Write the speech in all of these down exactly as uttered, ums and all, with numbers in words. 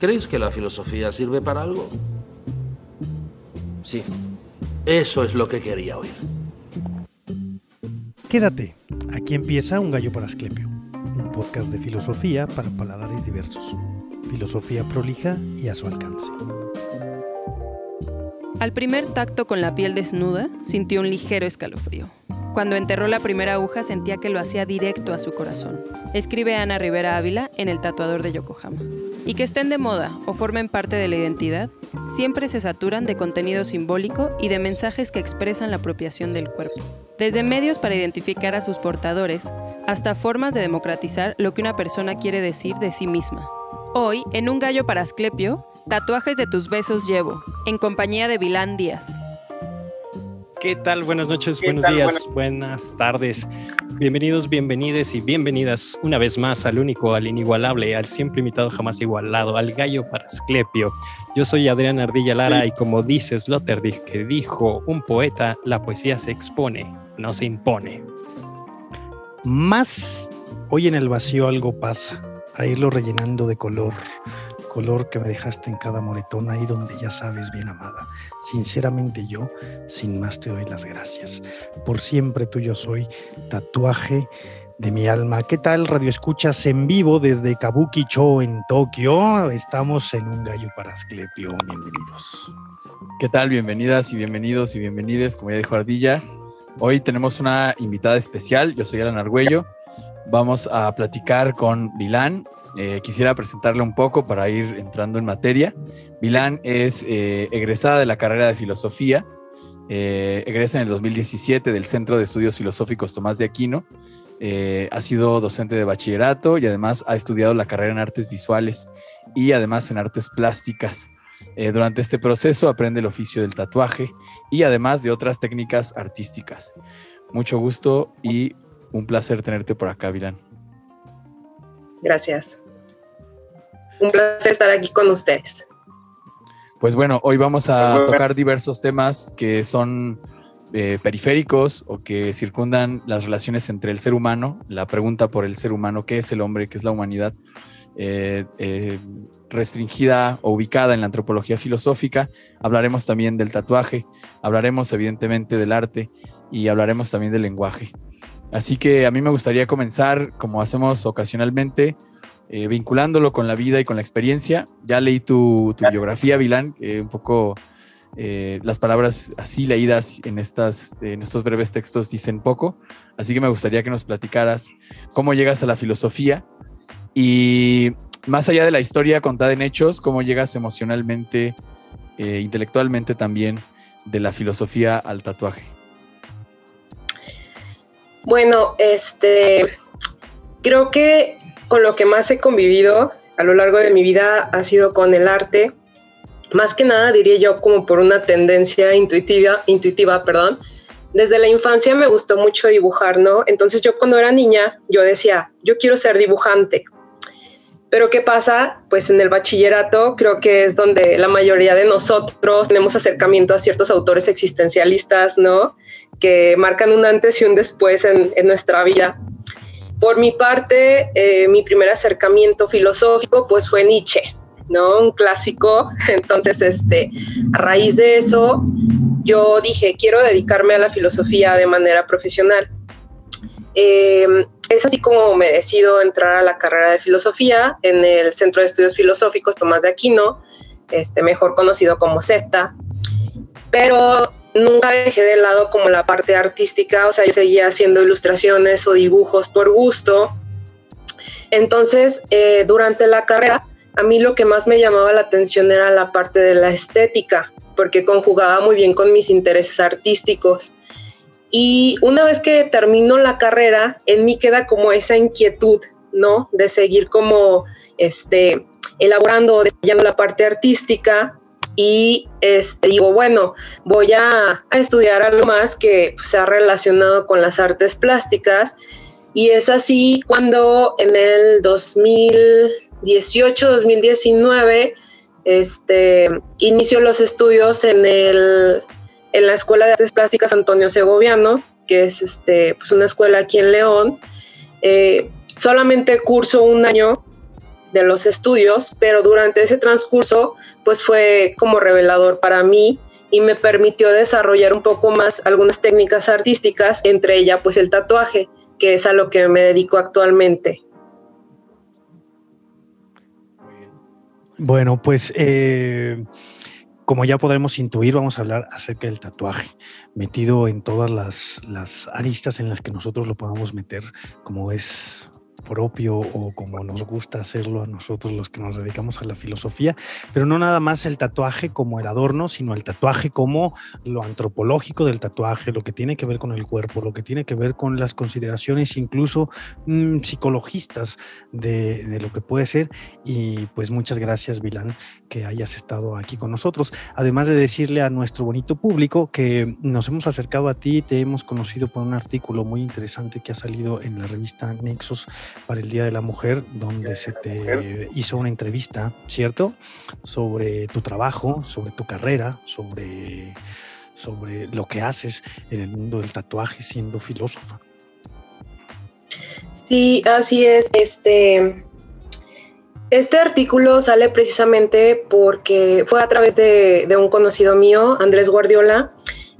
¿Creéis que la filosofía sirve para algo? Sí, eso es lo que quería oír. Quédate, aquí empieza Un gallo para Asclepio, un podcast de filosofía para paladares diversos. Filosofía prolija y a su alcance. Al primer tacto con la piel desnuda, sintió un ligero escalofrío. Cuando enterró la primera aguja, sentía que lo hacía directo a su corazón. Escribe Ana Rivera Ávila en El tatuador de Yokohama. Y que estén de moda o formen parte de la identidad, siempre se saturan de contenido simbólico y de mensajes que expresan la apropiación del cuerpo. Desde medios para identificar a sus portadores, hasta formas de democratizar lo que una persona quiere decir de sí misma. Hoy, en Un gallo para Asclepio, tatuajes de tus besos llevo, en compañía de Vilán Díaz. ¿Qué tal? Buenas noches, buenos tal? días, buenas tardes. Bienvenidos, bienvenides y bienvenidas una vez más al único, al inigualable, al siempre imitado, jamás igualado, al gallo para Asclepio. Yo soy Adrián Ardilla Lara y como dice Sloterdijk, que dijo un poeta, la poesía se expone, no se impone. Más hoy en el vacío algo pasa, a irlo rellenando de color. Color que me dejaste en cada moretón, ahí donde ya sabes, bien amada. Sinceramente yo, sin más te doy las gracias. Por siempre tuyo soy, tatuaje de mi alma. ¿Qué tal, Radio Escuchas en vivo desde Kabuki Cho en Tokio? Estamos en Un gallo para Asclepio. Bienvenidos. ¿Qué tal? Bienvenidas y bienvenidos y bienvenides, como ya dijo Ardilla. Hoy tenemos una invitada especial, yo soy Alan Argüello. Vamos a platicar con Vilán. Eh, quisiera presentarle un poco para ir entrando en materia. Vilán es eh, egresada de la carrera de filosofía, eh, egresa en el dos mil diecisiete del Centro de Estudios Filosóficos Tomás de Aquino, eh, ha sido docente de bachillerato y además ha estudiado la carrera en artes visuales y además en artes plásticas. Eh, durante este proceso aprende el oficio del tatuaje y además de otras técnicas artísticas. Mucho gusto y un placer tenerte por acá, Vilán. Gracias. Un placer estar aquí con ustedes. Pues bueno, hoy vamos a tocar diversos temas que son eh, periféricos o que circundan las relaciones entre el ser humano, la pregunta por el ser humano, qué es el hombre, qué es la humanidad, eh, eh, restringida o ubicada en la antropología filosófica. Hablaremos también del tatuaje, hablaremos evidentemente del arte y hablaremos también del lenguaje. Así que a mí me gustaría comenzar, como hacemos ocasionalmente, eh, vinculándolo con la vida y con la experiencia. Ya leí tu, tu biografía, Vilán, eh, un poco eh, las palabras así leídas en, estas, en estos breves textos dicen poco. Así que me gustaría que nos platicaras cómo llegas a la filosofía y más allá de la historia contada en hechos, cómo llegas emocionalmente, eh, intelectualmente también, de la filosofía al tatuaje. Bueno, este, creo que con lo que más he convivido a lo largo de mi vida ha sido con el arte, más que nada diría yo como por una tendencia intuitiva, intuitiva, perdón. Desde la infancia me gustó mucho dibujar, ¿no? Entonces yo cuando era niña yo decía, yo quiero ser dibujante. Pero ¿qué pasa? Pues en el bachillerato creo que es donde la mayoría de nosotros tenemos acercamiento a ciertos autores existencialistas, ¿no? Que marcan un antes y un después en, en nuestra vida. Por mi parte, eh, mi primer acercamiento filosófico pues fue Nietzsche, ¿no? Un clásico. Entonces, este, a raíz de eso, yo dije, quiero dedicarme a la filosofía de manera profesional. Eh, es así como me decido entrar a la carrera de filosofía en el Centro de Estudios Filosóficos Tomás de Aquino, este, mejor conocido como CEFTA, pero nunca dejé de lado como la parte artística, o sea, yo seguía haciendo ilustraciones o dibujos por gusto. Entonces, eh, durante la carrera, a mí lo que más me llamaba la atención era la parte de la estética, porque conjugaba muy bien con mis intereses artísticos. Y una vez que termino la carrera, en mí queda como esa inquietud, ¿no? De seguir como este, elaborando o desarrollando la parte artística y este, digo, bueno, voy a, a estudiar algo más que sea relacionado con las artes plásticas. Y es así cuando en el dos mil dieciocho, dos mil diecinueve, este, inicio los estudios en el... en la Escuela de Artes Plásticas Antonio Segoviano, que es este, pues una escuela aquí en León. Eh, solamente curso un año de los estudios, pero durante ese transcurso pues fue como revelador para mí y me permitió desarrollar un poco más algunas técnicas artísticas, entre ellas pues el tatuaje, que es a lo que me dedico actualmente. Bueno, pues eh, como ya podremos intuir, vamos a hablar acerca del tatuaje, metido en todas las, las aristas en las que nosotros lo podamos meter, como es propio o como nos gusta hacerlo a nosotros los que nos dedicamos a la filosofía, pero no nada más el tatuaje como el adorno, sino el tatuaje como lo antropológico del tatuaje, lo que tiene que ver con el cuerpo, lo que tiene que ver con las consideraciones incluso mmm, psicologistas de, de lo que puede ser. Y pues muchas gracias, Vilán, que hayas estado aquí con nosotros, además de decirle a nuestro bonito público que nos hemos acercado a ti, te hemos conocido por un artículo muy interesante que ha salido en la revista Nexus para el Día de la Mujer, donde se te hizo una entrevista, ¿cierto?, sobre tu trabajo, sobre tu carrera, sobre, sobre lo que haces en el mundo del tatuaje siendo filósofa. Sí, así es. Este, este artículo sale precisamente porque fue a través de, de un conocido mío, Andrés Guardiola.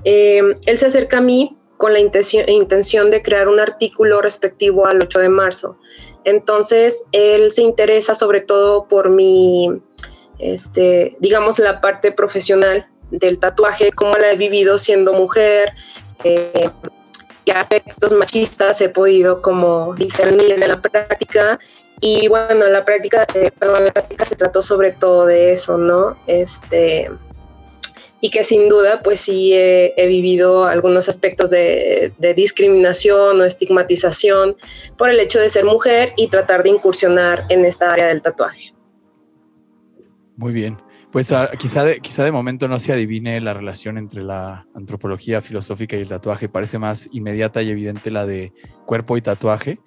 Eh, él se acerca a mí con la intención de crear un artículo respectivo al ocho de marzo. Entonces, él se interesa sobre todo por mi, este, digamos, la parte profesional del tatuaje, cómo la he vivido siendo mujer, eh, qué aspectos machistas he podido como discernir en la práctica. Y bueno, la práctica, eh, perdón, la práctica se trató sobre todo de eso, ¿no? Este... Y que sin duda, pues sí he, he vivido algunos aspectos de, de discriminación o estigmatización por el hecho de ser mujer y tratar de incursionar en esta área del tatuaje. Muy bien. Pues a, quizá, de, quizá de momento no se adivine la relación entre la antropología filosófica y el tatuaje. Parece más inmediata y evidente la de cuerpo y tatuaje.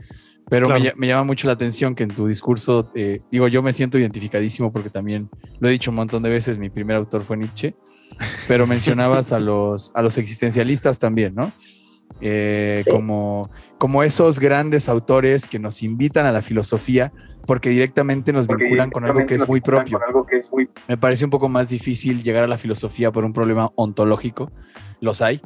Pero claro, me, me llama mucho la atención que en tu discurso, eh, digo, yo me siento identificadísimo porque también lo he dicho un montón de veces, mi primer autor fue Nietzsche. Pero mencionabas a los, a los existencialistas también, ¿no? Eh, sí. como, como esos grandes autores que nos invitan a la filosofía porque directamente nos porque vinculan directamente con algo que es muy propio. Que es muy... Me parece un poco más difícil llegar a la filosofía por un problema ontológico, los hay,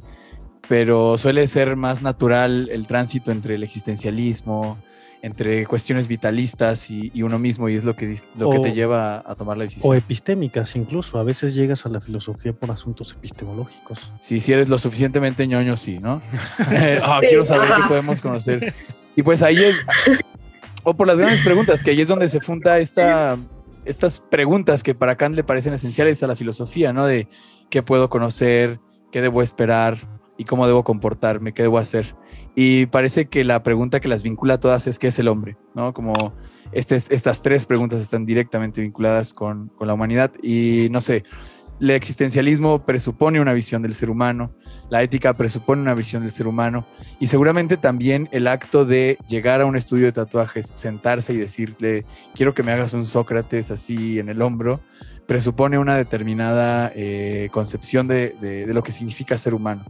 pero suele ser más natural el tránsito entre el existencialismo, entre cuestiones vitalistas y, y uno mismo, y es lo que, lo o, que te lleva a tomar la decisión. O epistémicas incluso, a veces llegas a la filosofía por asuntos epistemológicos. Sí, si eres lo suficientemente ñoño, sí, ¿no? oh, sí. Quiero saber qué podemos conocer. Y pues ahí es, o por las grandes preguntas, que ahí es donde se funda esta, estas preguntas que para Kant le parecen esenciales a la filosofía, ¿no? De qué puedo conocer, qué debo esperar, y cómo debo comportarme, qué debo hacer. Y parece que la pregunta que las vincula a todas es ¿qué es el hombre?, ¿no? Como este, estas tres preguntas están directamente vinculadas con, con la humanidad. Y no sé, el existencialismo presupone una visión del ser humano, la ética presupone una visión del ser humano, y seguramente también el acto de llegar a un estudio de tatuajes, sentarse y decirle quiero que me hagas un Sócrates así en el hombro, presupone una determinada eh, concepción de, de, de lo que significa ser humano.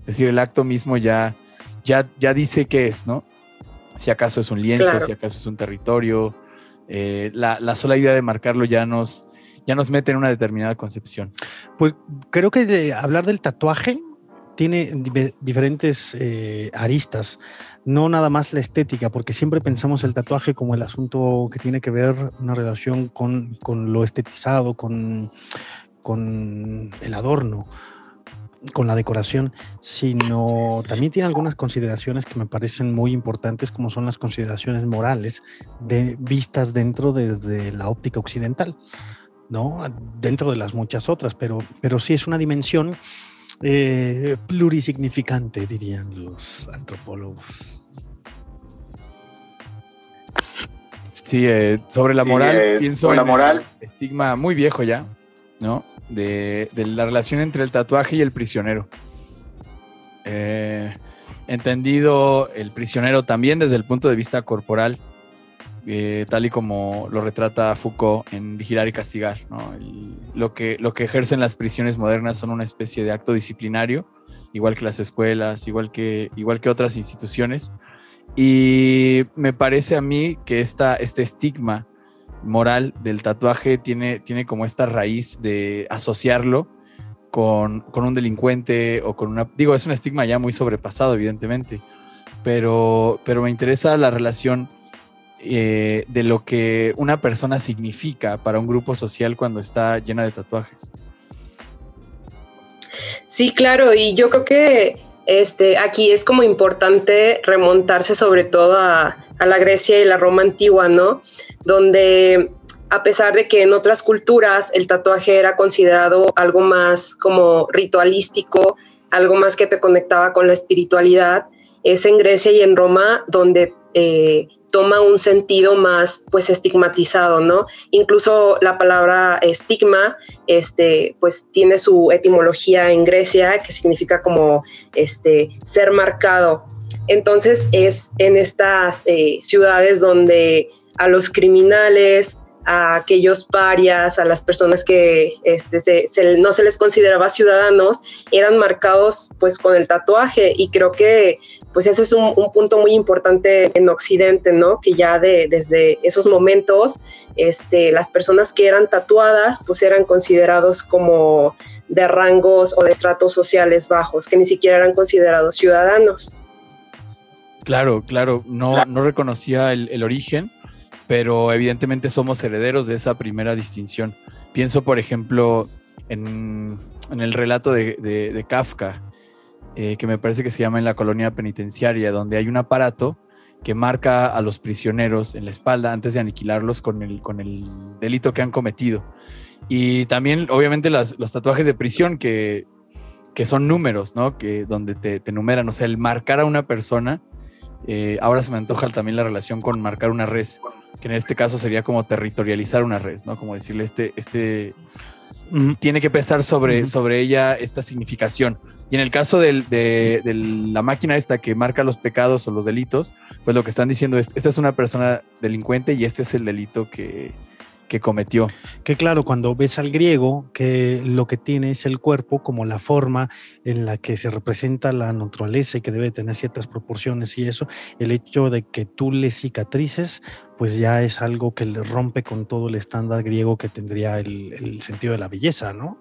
Es decir, el acto mismo ya, ya, ya dice qué es, ¿no? Si acaso es un lienzo, claro, si acaso es un territorio. Eh, la, la sola idea de marcarlo ya nos, ya nos mete en una determinada concepción. Pues creo que de hablar del tatuaje tiene diferentes eh, aristas, no nada más la estética, porque siempre pensamos el tatuaje como el asunto que tiene que ver una relación con, con lo estetizado, con, con el adorno, con la decoración, sino también tiene algunas consideraciones que me parecen muy importantes, como son las consideraciones morales de, vistas dentro desde la óptica occidental, ¿no? Dentro de las muchas otras, pero, pero sí es una dimensión eh, plurisignificante, dirían los antropólogos. Sí, eh, sobre la moral, sí, eh, pienso la moral, estigma muy viejo ya, ¿no? De, de la relación entre el tatuaje y el prisionero. Eh, entendido el prisionero también desde el punto de vista corporal, eh, tal y como lo retrata Foucault en Vigilar y Castigar, ¿no? El, lo que, lo que ejercen las prisiones modernas son una especie de acto disciplinario, igual que las escuelas, igual que, igual que otras instituciones. Y me parece a mí que esta, este estigma moral del tatuaje tiene, tiene como esta raíz de asociarlo con, con un delincuente o con una... Digo, es un estigma ya muy sobrepasado, evidentemente, pero, pero me interesa la relación eh, de lo que una persona significa para un grupo social cuando está llena de tatuajes. Sí, claro, y yo creo que este, aquí es como importante remontarse sobre todo a, a la Grecia y la Roma antigua, ¿no? Donde a pesar de que en otras culturas el tatuaje era considerado algo más como ritualístico, algo más que te conectaba con la espiritualidad, es en Grecia y en Roma donde eh, toma un sentido más pues estigmatizado, ¿no? Incluso la palabra estigma este, pues tiene su etimología en Grecia, que significa como este, ser marcado. Entonces es en estas eh, ciudades donde a los criminales, a aquellos parias, a las personas que este, se, se, no se les consideraba ciudadanos, eran marcados pues con el tatuaje, y creo que pues ese es un, un punto muy importante en Occidente, ¿no? Que ya de, desde esos momentos este, las personas que eran tatuadas pues eran considerados como de rangos o de estratos sociales bajos, que ni siquiera eran considerados ciudadanos. Claro, claro, no, claro. no reconocía el, el origen, pero evidentemente somos herederos de esa primera distinción. Pienso, por ejemplo, en, en el relato de, de, de Kafka, eh, que me parece que se llama En la colonia penitenciaria, donde hay un aparato que marca a los prisioneros en la espalda antes de aniquilarlos con el, con el delito que han cometido. Y también, obviamente, las, los tatuajes de prisión, que, que son números, ¿no? Que, donde te, te numeran. O sea, el marcar a una persona, eh, ahora se me antoja también la relación con marcar una res, que en este caso sería como territorializar una res, ¿no? Como decirle, este, este uh-huh. tiene que pesar sobre, uh-huh. sobre ella esta significación. Y en el caso del, de, de la máquina esta que marca los pecados o los delitos, pues lo que están diciendo es, esta es una persona delincuente y este es el delito que, que cometió. Que claro, cuando ves al griego, que lo que tiene es el cuerpo como la forma en la que se representa la naturaleza y que debe tener ciertas proporciones y eso, el hecho de que tú le cicatrices, pues ya es algo que le rompe con todo el estándar griego que tendría el, el sentido de la belleza, ¿no?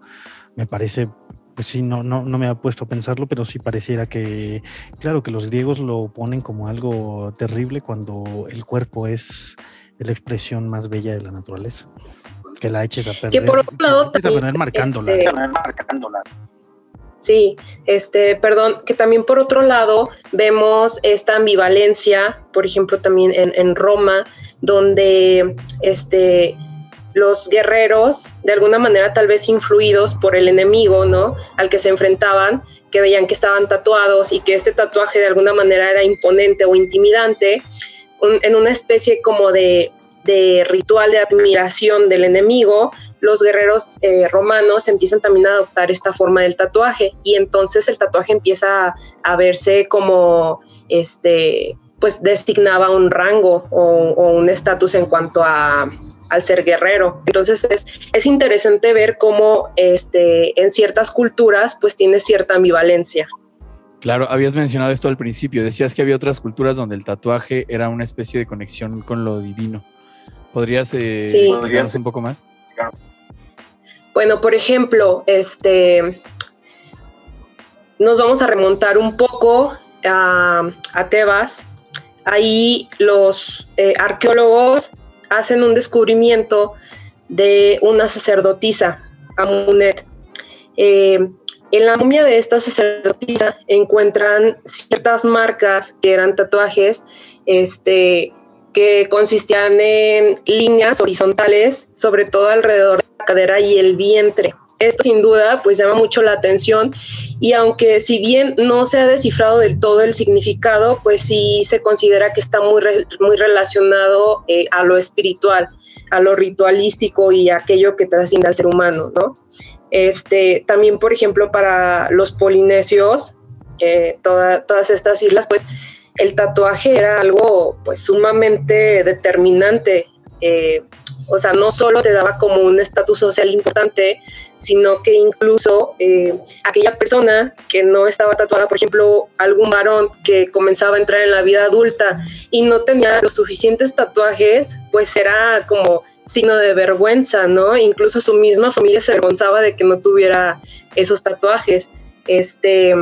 Me parece, pues sí, no, no, no me ha puesto a pensarlo, pero sí pareciera que, claro, que los griegos lo ponen como algo terrible cuando el cuerpo es... es la expresión más bella de la naturaleza, que la eches a perder, que por otro lado que también, a poner marcándola. Este, sí, este, perdón, que también por otro lado vemos esta ambivalencia, por ejemplo también en, en Roma, donde este, los guerreros de alguna manera tal vez influidos por el enemigo, ¿no? Al que se enfrentaban, que veían que estaban tatuados y que este tatuaje de alguna manera era imponente o intimidante, Un, en una especie como de, de ritual de admiración del enemigo, los guerreros eh, romanos empiezan también a adoptar esta forma del tatuaje, y entonces el tatuaje empieza a, a verse como, este, pues designaba un rango o, o un estatus en cuanto a, al ser guerrero. Entonces es, es interesante ver cómo este, en ciertas culturas pues tiene cierta ambivalencia. Claro, habías mencionado esto al principio, decías que había otras culturas donde el tatuaje era una especie de conexión con lo divino. ¿Podrías eh, sí. explicarnos un poco más? Bueno, por ejemplo, este, nos vamos a remontar un poco a, a Tebas. Ahí los eh, arqueólogos hacen un descubrimiento de una sacerdotisa, Amunet. Eh, En la momia de esta sacerdotisa encuentran ciertas marcas que eran tatuajes, este, que consistían en líneas horizontales, sobre todo alrededor de la cadera y el vientre. Esto sin duda pues llama mucho la atención, y aunque si bien no se ha descifrado del todo el significado, pues sí se considera que está muy, re, muy relacionado eh, a lo espiritual, a lo ritualístico y a aquello que trasciende al ser humano, ¿no? Este, también, por ejemplo, para los polinesios, eh, toda, todas estas islas, pues el tatuaje era algo pues sumamente determinante. Eh, o sea, no solo te daba como un estatus social importante, sino que incluso eh, aquella persona que no estaba tatuada, por ejemplo, algún varón que comenzaba a entrar en la vida adulta y no tenía los suficientes tatuajes, pues era como signo de vergüenza, ¿no? Incluso su misma familia se avergonzaba de que no tuviera esos tatuajes. Este...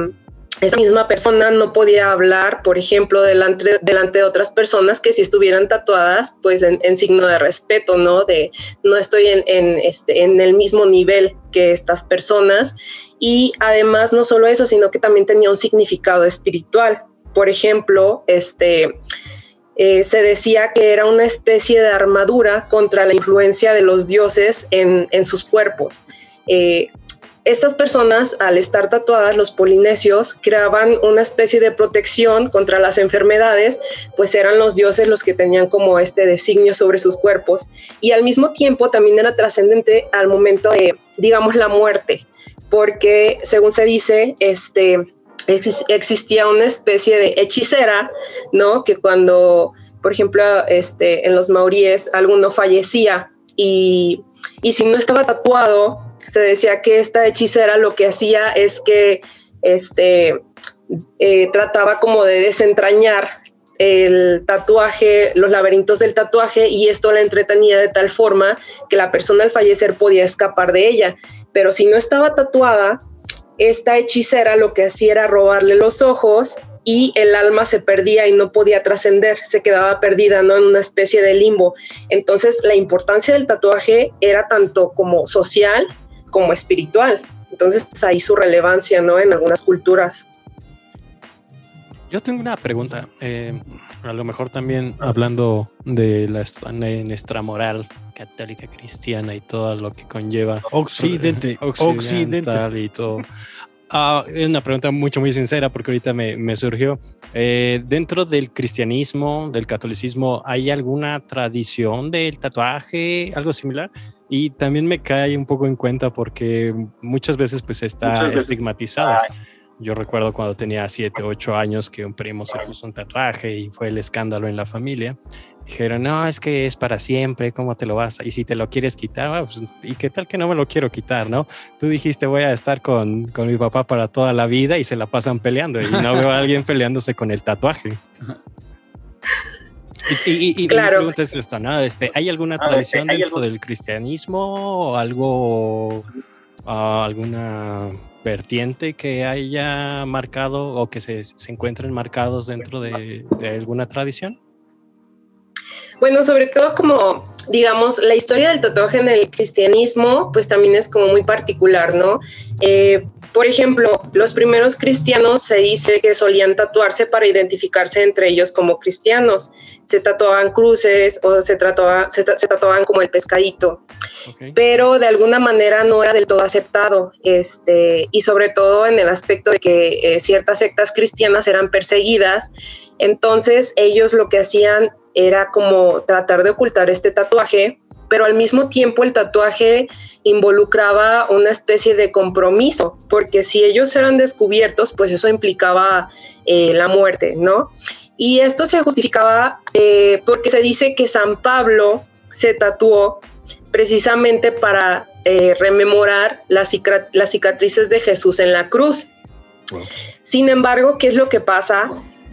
Esta misma persona no podía hablar, por ejemplo, delante, delante de otras personas que si estuvieran tatuadas, pues en, en signo de respeto, ¿no? De no estoy en, en, este, en el mismo nivel que estas personas. Y además, no solo eso, sino que también tenía un significado espiritual. Por ejemplo, este, eh, se decía que era una especie de armadura contra la influencia de los dioses en, en sus cuerpos. Eh, Estas personas, al estar tatuadas, los polinesios, creaban una especie de protección contra las enfermedades, pues eran los dioses los que tenían como este designio sobre sus cuerpos. Y al mismo tiempo también era trascendente al momento de, digamos, la muerte, porque según se dice, este, ex- existía una especie de hechicera, ¿no? Que cuando, por ejemplo, este, en los maoríes alguno fallecía y, y si no estaba tatuado, se decía que esta hechicera lo que hacía es que este, eh, trataba como de desentrañar el tatuaje, los laberintos del tatuaje, y esto la entretenía de tal forma que la persona al fallecer podía escapar de ella. Pero si no estaba tatuada, esta hechicera lo que hacía era robarle los ojos y el alma se perdía y no podía trascender, se quedaba perdida, ¿no? En una especie de limbo. Entonces la importancia del tatuaje era tanto como social como espiritual, entonces ahí su relevancia, ¿no? En algunas culturas. Yo tengo una pregunta, eh, a lo mejor también hablando de la de nuestra moral católica cristiana y todo lo que conlleva Occidente, Occidente y todo. Uh, es una pregunta mucho, muy sincera porque ahorita me, me surgió. Eh, dentro del cristianismo, del catolicismo, ¿hay alguna tradición del tatuaje, algo similar? Y también me cae un poco en cuenta porque muchas veces pues está veces. estigmatizada. Yo recuerdo cuando tenía siete, ocho años que un primo se puso un tatuaje y fue el escándalo en la familia. Dijeron, no, es que es para siempre, ¿cómo te lo vas? Y si te lo quieres quitar, pues, ¿y qué tal que no me lo quiero quitar, no? Tú dijiste, voy a estar con, con mi papá para toda la vida y se la pasan peleando. Y no veo a alguien peleándose con el tatuaje. Y, y, y claro. Mi pregunta es esta, ¿no? Este, ¿hay alguna tradición ver, ¿hay dentro algún... del cristianismo o algo, uh, alguna vertiente que haya marcado o que se, se encuentren marcados dentro de, de alguna tradición? Bueno, sobre todo como, digamos, la historia del tatuaje en el cristianismo, pues también es como muy particular, ¿no? Eh, por ejemplo, los primeros cristianos se dice que solían tatuarse para identificarse entre ellos como cristianos. Se tatuaban cruces o se, trataba, se, se tatuaban como el pescadito. Okay. Pero de alguna manera no era del todo aceptado. Este, y sobre todo en el aspecto de que eh, ciertas sectas cristianas eran perseguidas. Entonces ellos lo que hacían era como tratar de ocultar este tatuaje, pero al mismo tiempo el tatuaje involucraba una especie de compromiso, porque si ellos eran descubiertos, pues eso implicaba eh, la muerte, ¿no? Y esto se justificaba eh, porque se dice que San Pablo se tatuó precisamente para eh, rememorar las, cicat- las cicatrices de Jesús en la cruz. Bueno. Sin embargo, ¿qué es lo que pasa?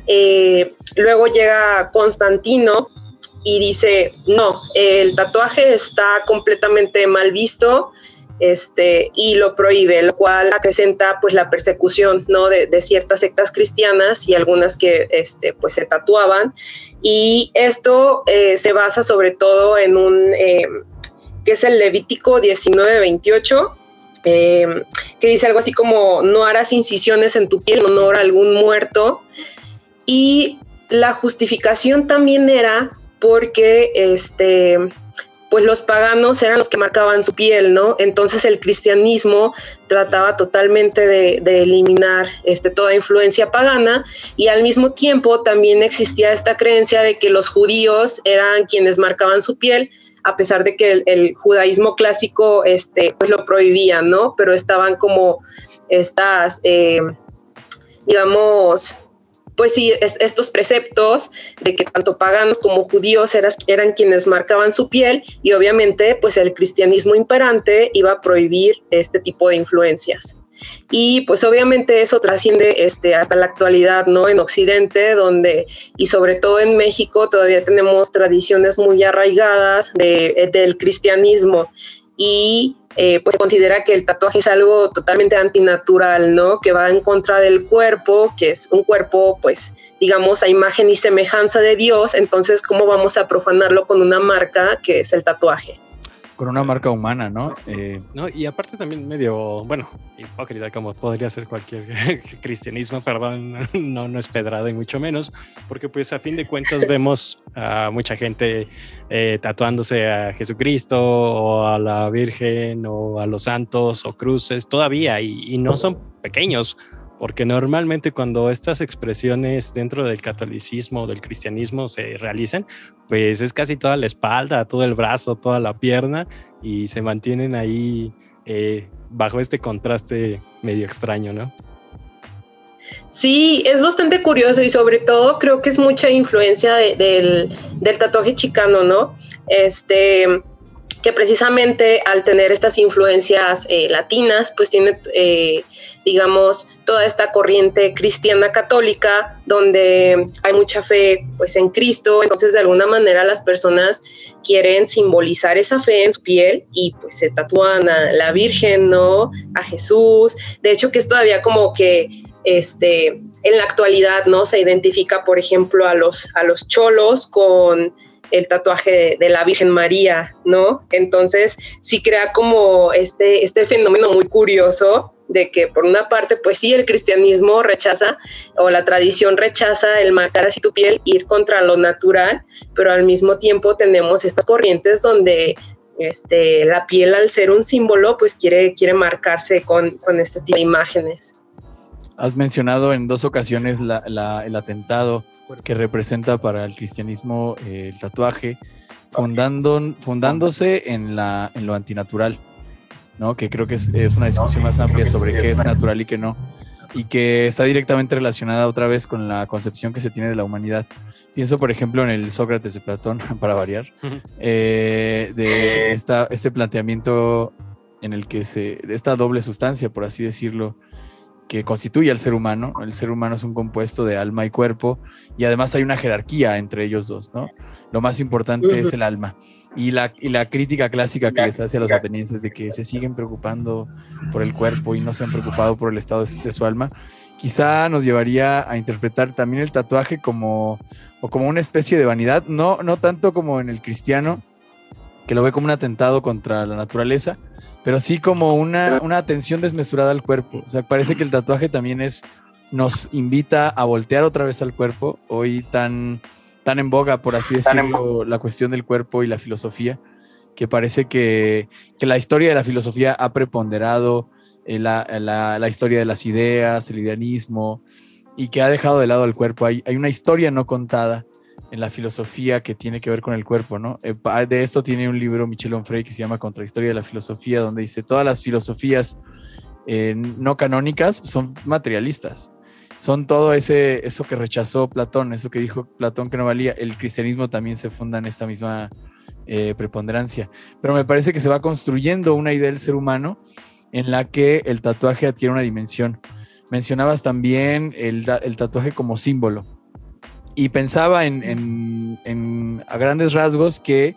Eh, luego llega Constantino y dice, no, el tatuaje está completamente mal visto, este, y lo prohíbe, lo cual acrecenta pues la persecución, ¿no? de, de ciertas sectas cristianas y algunas que este, pues, se tatuaban, y esto eh, se basa sobre todo en un eh, que es el Levítico diecinueve veintiocho, eh, que dice algo así como no harás incisiones en tu piel en honor a algún muerto. Y la justificación también era porque este, pues los paganos eran los que marcaban su piel, ¿no? Entonces el cristianismo trataba totalmente de, de eliminar este, toda influencia pagana, y al mismo tiempo también existía esta creencia de que los judíos eran quienes marcaban su piel, a pesar de que el, el judaísmo clásico este, pues lo prohibía, ¿no? Pero estaban como estas, eh, digamos... pues sí, es, estos preceptos de que tanto paganos como judíos eras, eran quienes marcaban su piel, y obviamente pues el cristianismo imperante iba a prohibir este tipo de influencias. Y pues obviamente eso trasciende este, hasta la actualidad, ¿no? En Occidente, donde, y sobre todo en México, todavía tenemos tradiciones muy arraigadas de, del cristianismo, y eh, pues se considera que el tatuaje es algo totalmente antinatural, ¿no? Que va en contra del cuerpo, que es un cuerpo, pues, digamos, a imagen y semejanza de Dios. Entonces, ¿cómo vamos a profanarlo con una marca que es el tatuaje? Con una marca humana, ¿no? Eh, no, y aparte también medio, bueno, hipócrita, como podría ser cualquier cristianismo, perdón, no, no es pedrada y mucho menos, porque pues a fin de cuentas vemos a mucha gente eh, tatuándose a Jesucristo o a la Virgen o a los santos o cruces todavía, y, y no son pequeños, porque normalmente cuando estas expresiones dentro del catolicismo o del cristianismo se realizan, pues es casi toda la espalda, todo el brazo, toda la pierna, y se mantienen ahí eh, bajo este contraste medio extraño, ¿no? Sí, es bastante curioso, y sobre todo creo que es mucha influencia de, del, del tatuaje chicano, ¿no? Este... que precisamente al tener estas influencias eh, latinas, pues tiene, eh, digamos, toda esta corriente cristiana católica, donde hay mucha fe pues, en Cristo. Entonces, de alguna manera, las personas quieren simbolizar esa fe en su piel y pues se tatúan a la Virgen, ¿no? A Jesús. De hecho, que es todavía como que... este, en la actualidad, ¿no? Se identifica, por ejemplo, a los, a los cholos con... el tatuaje de, de la Virgen María, ¿no? Entonces sí crea como este, este fenómeno muy curioso de que por una parte, pues sí, el cristianismo rechaza, o la tradición rechaza el marcar así tu piel, ir contra lo natural, pero al mismo tiempo tenemos estas corrientes donde este, la piel, al ser un símbolo, pues quiere, quiere marcarse con, con este tipo de imágenes. Has mencionado en dos ocasiones la, la, el atentado que representa para el cristianismo eh, el tatuaje, fundando, fundándose en, la, en lo antinatural, ¿no? Que creo que es, es una discusión más amplia sobre qué es natural y qué no, y que está directamente relacionada otra vez con la concepción que se tiene de la humanidad. Pienso, por ejemplo, en el Sócrates de Platón, para variar, eh, de esta, este planteamiento en el que se... esta doble sustancia, por así decirlo, que constituye al ser humano. El ser humano es un compuesto de alma y cuerpo, y además hay una jerarquía entre ellos dos, ¿no? Lo más importante uh-huh. es el alma. Y la, y la crítica clásica que les hace a los atenienses de que se siguen preocupando por el cuerpo y no se han preocupado por el estado de, de su alma, quizá nos llevaría a interpretar también el tatuaje como, o como una especie de vanidad, no, no tanto como en el cristiano, que lo ve como un atentado contra la naturaleza, pero sí como una, una atención desmesurada al cuerpo. O sea, parece que el tatuaje también es, nos invita a voltear otra vez al cuerpo, hoy tan, tan en boga, por así decirlo, la cuestión del cuerpo y la filosofía, que parece que, que la historia de la filosofía ha preponderado eh, la, la, la historia de las ideas, el idealismo, y que ha dejado de lado al cuerpo. Hay, hay una historia no contada en la filosofía que tiene que ver con el cuerpo, ¿no? De esto tiene un libro Michel Onfray que se llama Contrahistoria de la Filosofía, donde dice todas las filosofías eh, no canónicas son materialistas, son todo ese, eso que rechazó Platón, eso que dijo Platón que no valía. El cristianismo también se funda en esta misma eh, preponderancia, pero me parece que se va construyendo una idea del ser humano en la que el tatuaje adquiere una dimensión. Mencionabas también el, el tatuaje como símbolo, y pensaba en, en, en a grandes rasgos que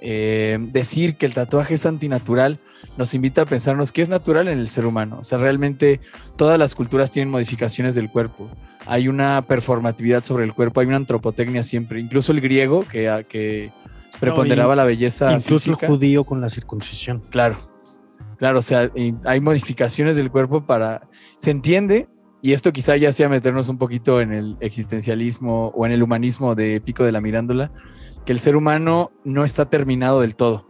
eh, decir que el tatuaje es antinatural nos invita a pensarnos qué es natural en el ser humano. O sea, realmente todas las culturas tienen modificaciones del cuerpo. Hay una performatividad sobre el cuerpo, hay una antropotecnia siempre. Incluso el griego, que, que preponderaba no, la belleza incluso física. Incluso el judío con la circuncisión. Claro, claro. O sea, hay modificaciones del cuerpo para... Se entiende... Y esto quizá ya sea meternos un poquito en el existencialismo o en el humanismo de Pico della Mirandola, que el ser humano no está terminado del todo.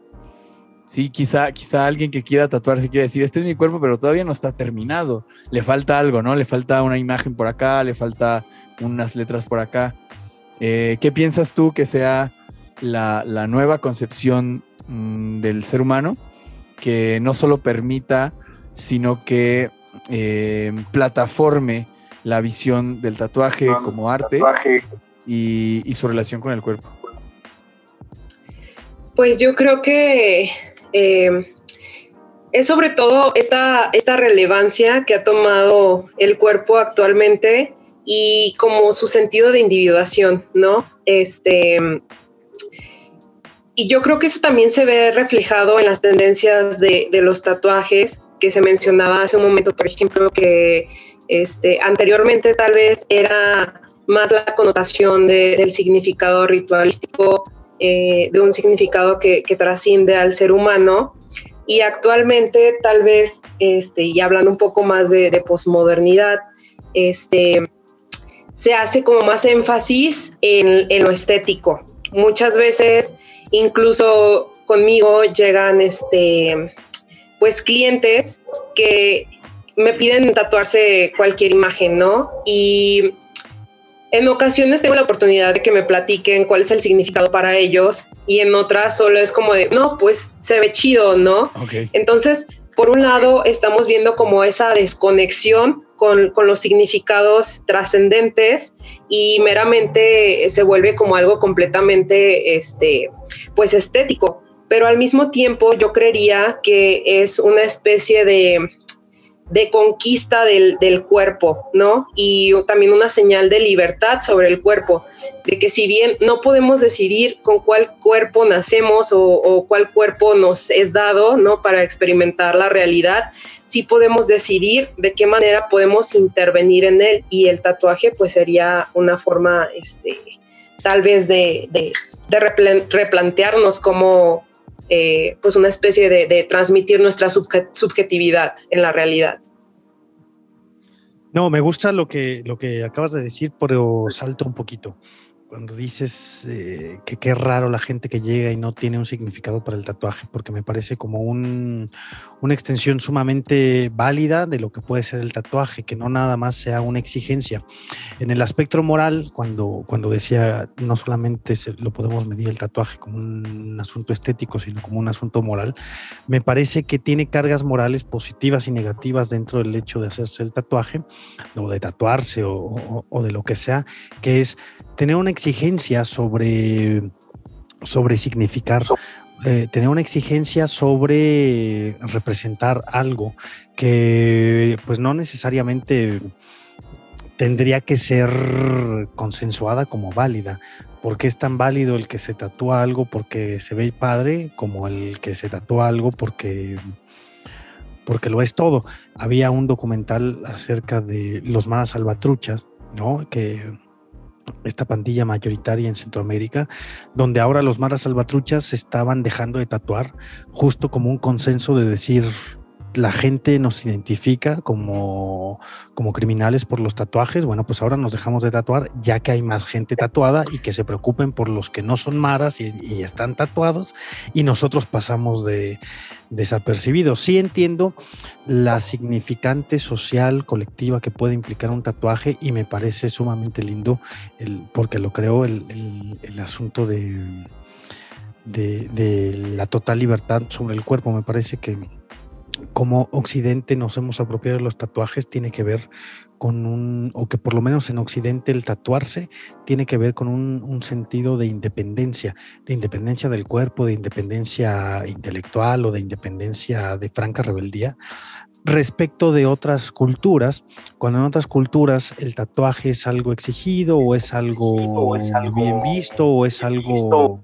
Sí, quizá, quizá alguien que quiera tatuarse quiere decir, este es mi cuerpo, pero todavía no está terminado. Le falta algo, ¿no? Le falta una imagen por acá, le falta unas letras por acá. Eh, ¿Qué piensas tú que sea la, la nueva concepción mmm, del ser humano? Que no solo permita, sino que... Eh, plataforme la visión del tatuaje como arte y, y su relación con el cuerpo? Pues yo creo que eh, es sobre todo esta, esta relevancia que ha tomado el cuerpo actualmente y como su sentido de individuación, ¿no? Este... Y yo creo que eso también se ve reflejado en las tendencias de, de los tatuajes que se mencionaba hace un momento, por ejemplo, que este, anteriormente tal vez era más la connotación de, del significado ritualístico, eh, de un significado que, que trasciende al ser humano. Y actualmente tal vez, este, y hablando un poco más de, de posmodernidad, este, se hace como más énfasis en, en lo estético. Muchas veces, incluso conmigo llegan este, pues, clientes que me piden tatuarse cualquier imagen, ¿no? Y en ocasiones tengo la oportunidad de que me platiquen cuál es el significado para ellos y en otras solo es como de, no, pues se ve chido, ¿no? Okay. Entonces, por un lado, estamos viendo como esa desconexión con, con los significados trascendentes y meramente se vuelve como algo completamente este, pues estético. Pero al mismo tiempo yo creería que es una especie de, de conquista del, del cuerpo, ¿no? Y también una señal de libertad sobre el cuerpo, de que si bien no podemos decidir con cuál cuerpo nacemos o, o cuál cuerpo nos es dado, ¿no?, para experimentar la realidad, sí podemos decidir de qué manera podemos intervenir en él, y el tatuaje pues sería una forma este, tal vez de, de, de replan- replantearnos como eh, pues una especie de, de transmitir nuestra subjet- subjetividad en la realidad. No, me gusta lo que, lo que acabas de decir, pero salto un poquito. Cuando dices eh, que qué raro la gente que llega y no tiene un significado para el tatuaje, porque me parece como un, una extensión sumamente válida de lo que puede ser el tatuaje, que no nada más sea una exigencia. En el aspecto moral, cuando, cuando decía no solamente se, lo podemos medir el tatuaje como un asunto estético, sino como un asunto moral, me parece que tiene cargas morales positivas y negativas dentro del hecho de hacerse el tatuaje o de tatuarse o, o, o de lo que sea, que es tener una exigencia sobre, sobre significar, eh, tener una exigencia sobre representar algo que pues no necesariamente tendría que ser consensuada como válida. ¿Por qué es tan válido el que se tatúa algo porque se ve padre como el que se tatúa algo porque... porque lo es todo? Había un documental acerca de los más salvatruchas, ¿no?, que... esta pandilla mayoritaria en Centroamérica, donde ahora los maras salvatruchas se estaban dejando de tatuar, justo como un consenso de decir la gente nos identifica como, como criminales por los tatuajes. Bueno, pues ahora nos dejamos de tatuar ya que hay más gente tatuada, y que se preocupen por los que no son maras y, y están tatuados, y nosotros pasamos de desapercibidos. Sí entiendo la significante social colectiva que puede implicar un tatuaje, y me parece sumamente lindo el, porque lo creo el, el, el asunto de, de, de la total libertad sobre el cuerpo. Me parece que como Occidente nos hemos apropiado de los tatuajes, tiene que ver con un, o que por lo menos en Occidente el tatuarse tiene que ver con un, un sentido de independencia, de independencia del cuerpo, de independencia intelectual o de independencia de franca rebeldía respecto de otras culturas, cuando en otras culturas el tatuaje es algo exigido o es algo bien visto o es algo...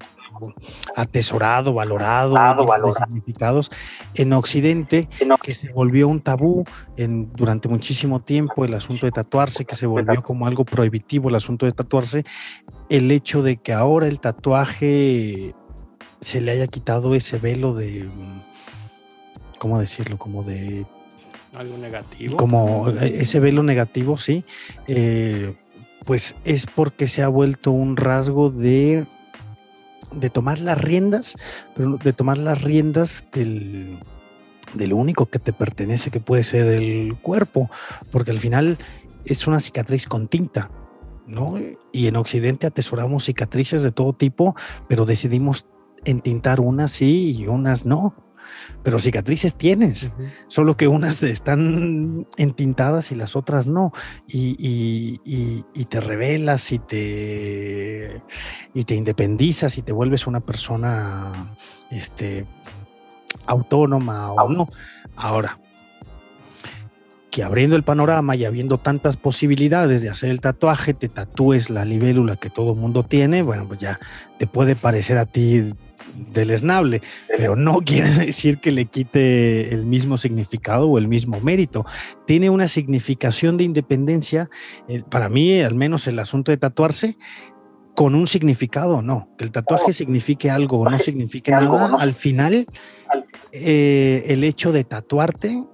atesorado, valorado, valorado, valorado. Significados. En Occidente, en Occidente, que se volvió un tabú en, durante muchísimo tiempo el asunto de tatuarse, que se volvió como algo prohibitivo el asunto de tatuarse, el hecho de que ahora el tatuaje se le haya quitado ese velo de, ¿cómo decirlo?, como de... algo negativo. Como ese velo negativo, sí, eh, pues es porque se ha vuelto un rasgo de... de tomar las riendas, pero de tomar las riendas del, del único que te pertenece, que puede ser el cuerpo, porque al final es una cicatriz con tinta, ¿no? Y en Occidente atesoramos cicatrices de todo tipo, pero decidimos entintar unas sí y unas no. pero cicatrices tienes, uh-huh. solo que unas están entintadas y las otras no, y, y, y, y te rebelas y te, y te independizas y te vuelves una persona este, autónoma o no. Ahora, que abriendo el panorama y habiendo tantas posibilidades de hacer el tatuaje, te tatúes la libélula que todo mundo tiene, bueno, pues ya te puede parecer a ti deleznable, pero no quiere decir que le quite el mismo significado o el mismo mérito. Tiene una significación de independencia, eh, para mí al menos el asunto de tatuarse, con un significado o no, que el tatuaje no signifique algo o no signifique nada, no. Al final eh, el hecho de tatuarte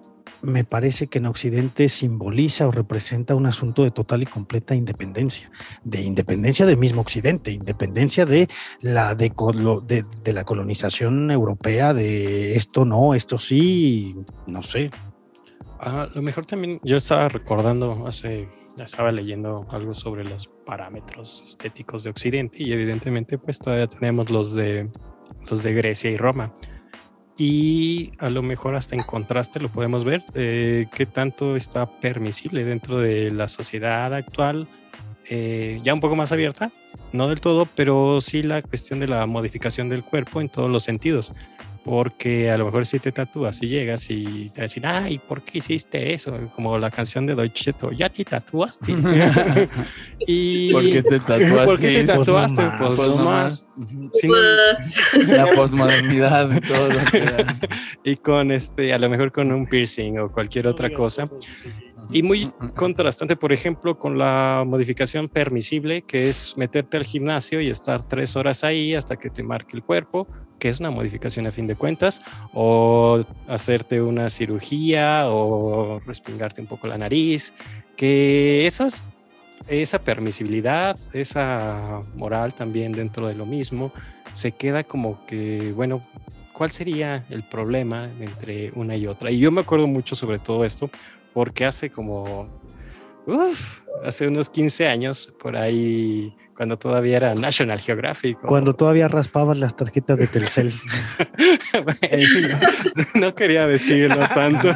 me parece que en Occidente simboliza o representa un asunto de total y completa independencia, de independencia del mismo Occidente, independencia de la, de, de, de la colonización europea, de esto no, esto sí, no sé. A lo mejor también, yo estaba recordando hace... Ya estaba leyendo algo sobre los parámetros estéticos de Occidente y evidentemente pues todavía tenemos los de, los de Grecia y Roma. Y a lo mejor hasta en contraste lo podemos ver, eh, qué tanto está permisible dentro de la sociedad actual, eh, ya un poco más abierta, no del todo, pero sí la cuestión de la modificación del cuerpo en todos los sentidos. Porque a lo mejor si te tatúas y llegas y te dicen, ay, ¿por qué hiciste eso? Como la canción de Deutsche, ya te tatuaste. Y ¿por qué te tatuaste? ¿Por qué te tatuaste? Pues, pues nomás. Sin... La posmodernidad y todo lo que da. Y con este, a lo mejor con un piercing o cualquier otra cosa. Y muy contrastante, por ejemplo, con la modificación permisible, que es meterte al gimnasio y estar tres horas ahí hasta que te marque el cuerpo, que es una modificación a fin de cuentas, o hacerte una cirugía o respingarte un poco la nariz, que esas, esa permisibilidad, esa moral también dentro de lo mismo, se queda como que, bueno, ¿cuál sería el problema entre una y otra? Y yo me acuerdo mucho sobre todo esto, porque hace como, uff, hace unos quince años, por ahí... Cuando todavía era National Geographic. O... Cuando todavía raspabas las tarjetas de Telcel. Bueno, no quería decirlo tanto.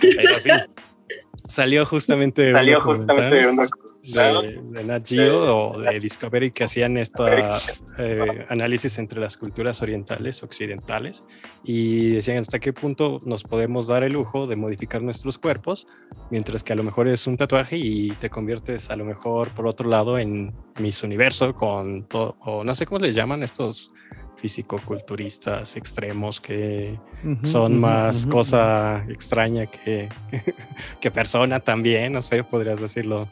Pero sí. Salió justamente Salió un justamente un de, de Nat Geo o de Discovery que hacían estos eh, análisis entre las culturas orientales, occidentales, y decían hasta qué punto nos podemos dar el lujo de modificar nuestros cuerpos, mientras que a lo mejor es un tatuaje y te conviertes a lo mejor por otro lado en Miss Universo con todo, o no sé cómo les llaman estos físico-culturistas extremos que uh-huh, son más uh-huh, cosa uh-huh. extraña que, que, que persona también, no sé, podrías decirlo.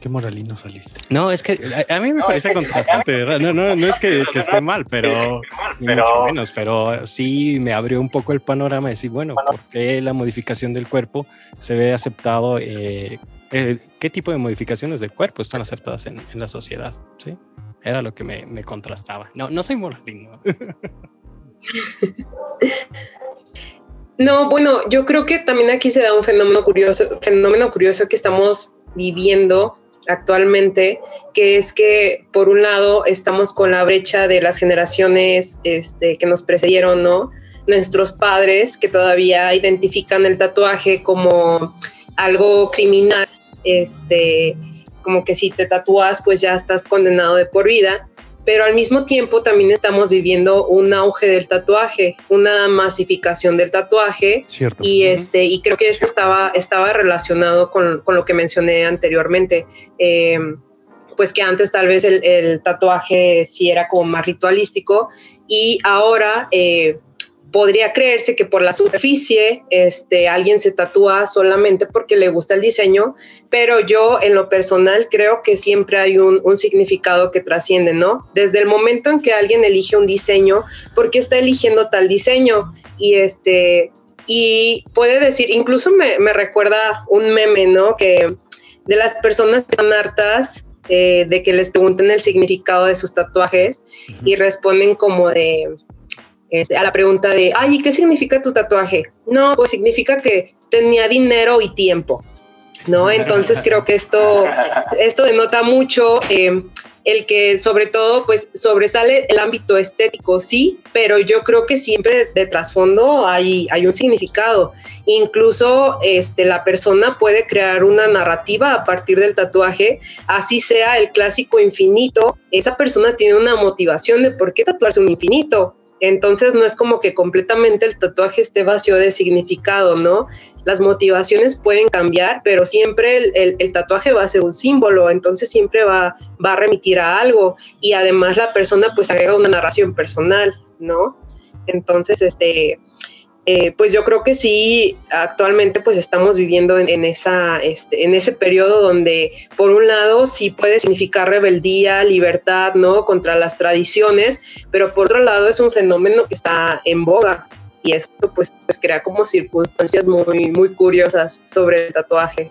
Qué moralino saliste. No, es que a, a mí me no, parece contrastante. No, no, no es que, que esté mal, pero, ni mucho menos, pero sí me abrió un poco el panorama de decir, bueno, ¿por qué la modificación del cuerpo se ve aceptado? Eh, eh, ¿Qué tipo de modificaciones del cuerpo están aceptadas en, en la sociedad? ¿Sí? Era lo que me, me contrastaba. No, no soy moralino. No, bueno, yo creo que también aquí se da un fenómeno curioso, fenómeno curioso que estamos viviendo actualmente, que es que por un lado estamos con la brecha de las generaciones este, que nos precedieron, ¿no? Nuestros padres que todavía identifican el tatuaje como algo criminal, este, como que si te tatúas pues ya estás condenado de por vida, pero al mismo tiempo también estamos viviendo un auge del tatuaje, una masificación del tatuaje. Cierto. Y este y creo que esto estaba, estaba relacionado con, con lo que mencioné anteriormente, eh, pues que antes tal vez el, el tatuaje sí era como más ritualístico y ahora eh, podría creerse que por la superficie este, alguien se tatúa solamente porque le gusta el diseño, pero yo en lo personal creo que siempre hay un, un significado que trasciende, ¿no? Desde el momento en que alguien elige un diseño, ¿por qué está eligiendo tal diseño? Y este y puede decir, incluso me, me recuerda un meme, ¿no? Que de las personas que están hartas eh, de que les pregunten el significado de sus tatuajes y responden como de... Este, a la pregunta de, ay, ¿y qué significa tu tatuaje? No, pues significa que tenía dinero y tiempo, ¿no? Entonces creo que esto, esto denota mucho eh, el que sobre todo pues sobresale el ámbito estético, sí, pero yo creo que siempre de trasfondo hay, hay un significado. Incluso este, la persona puede crear una narrativa a partir del tatuaje, así sea el clásico infinito. Esa persona tiene una motivación de por qué tatuarse un infinito. Entonces no es como que completamente el tatuaje esté vacío de significado, ¿no? Las motivaciones pueden cambiar, pero siempre el, el, el tatuaje va a ser un símbolo, entonces siempre va, va a remitir a algo, y además la persona pues agrega una narración personal, ¿no? Entonces, este, eh, pues yo creo que sí, actualmente pues estamos viviendo en, en, esa, este, en ese periodo donde por un lado sí puede significar rebeldía, libertad, ¿no? Contra las tradiciones, pero por otro lado es un fenómeno que está en boga. Y eso pues, pues crea como circunstancias muy, muy curiosas sobre el tatuaje.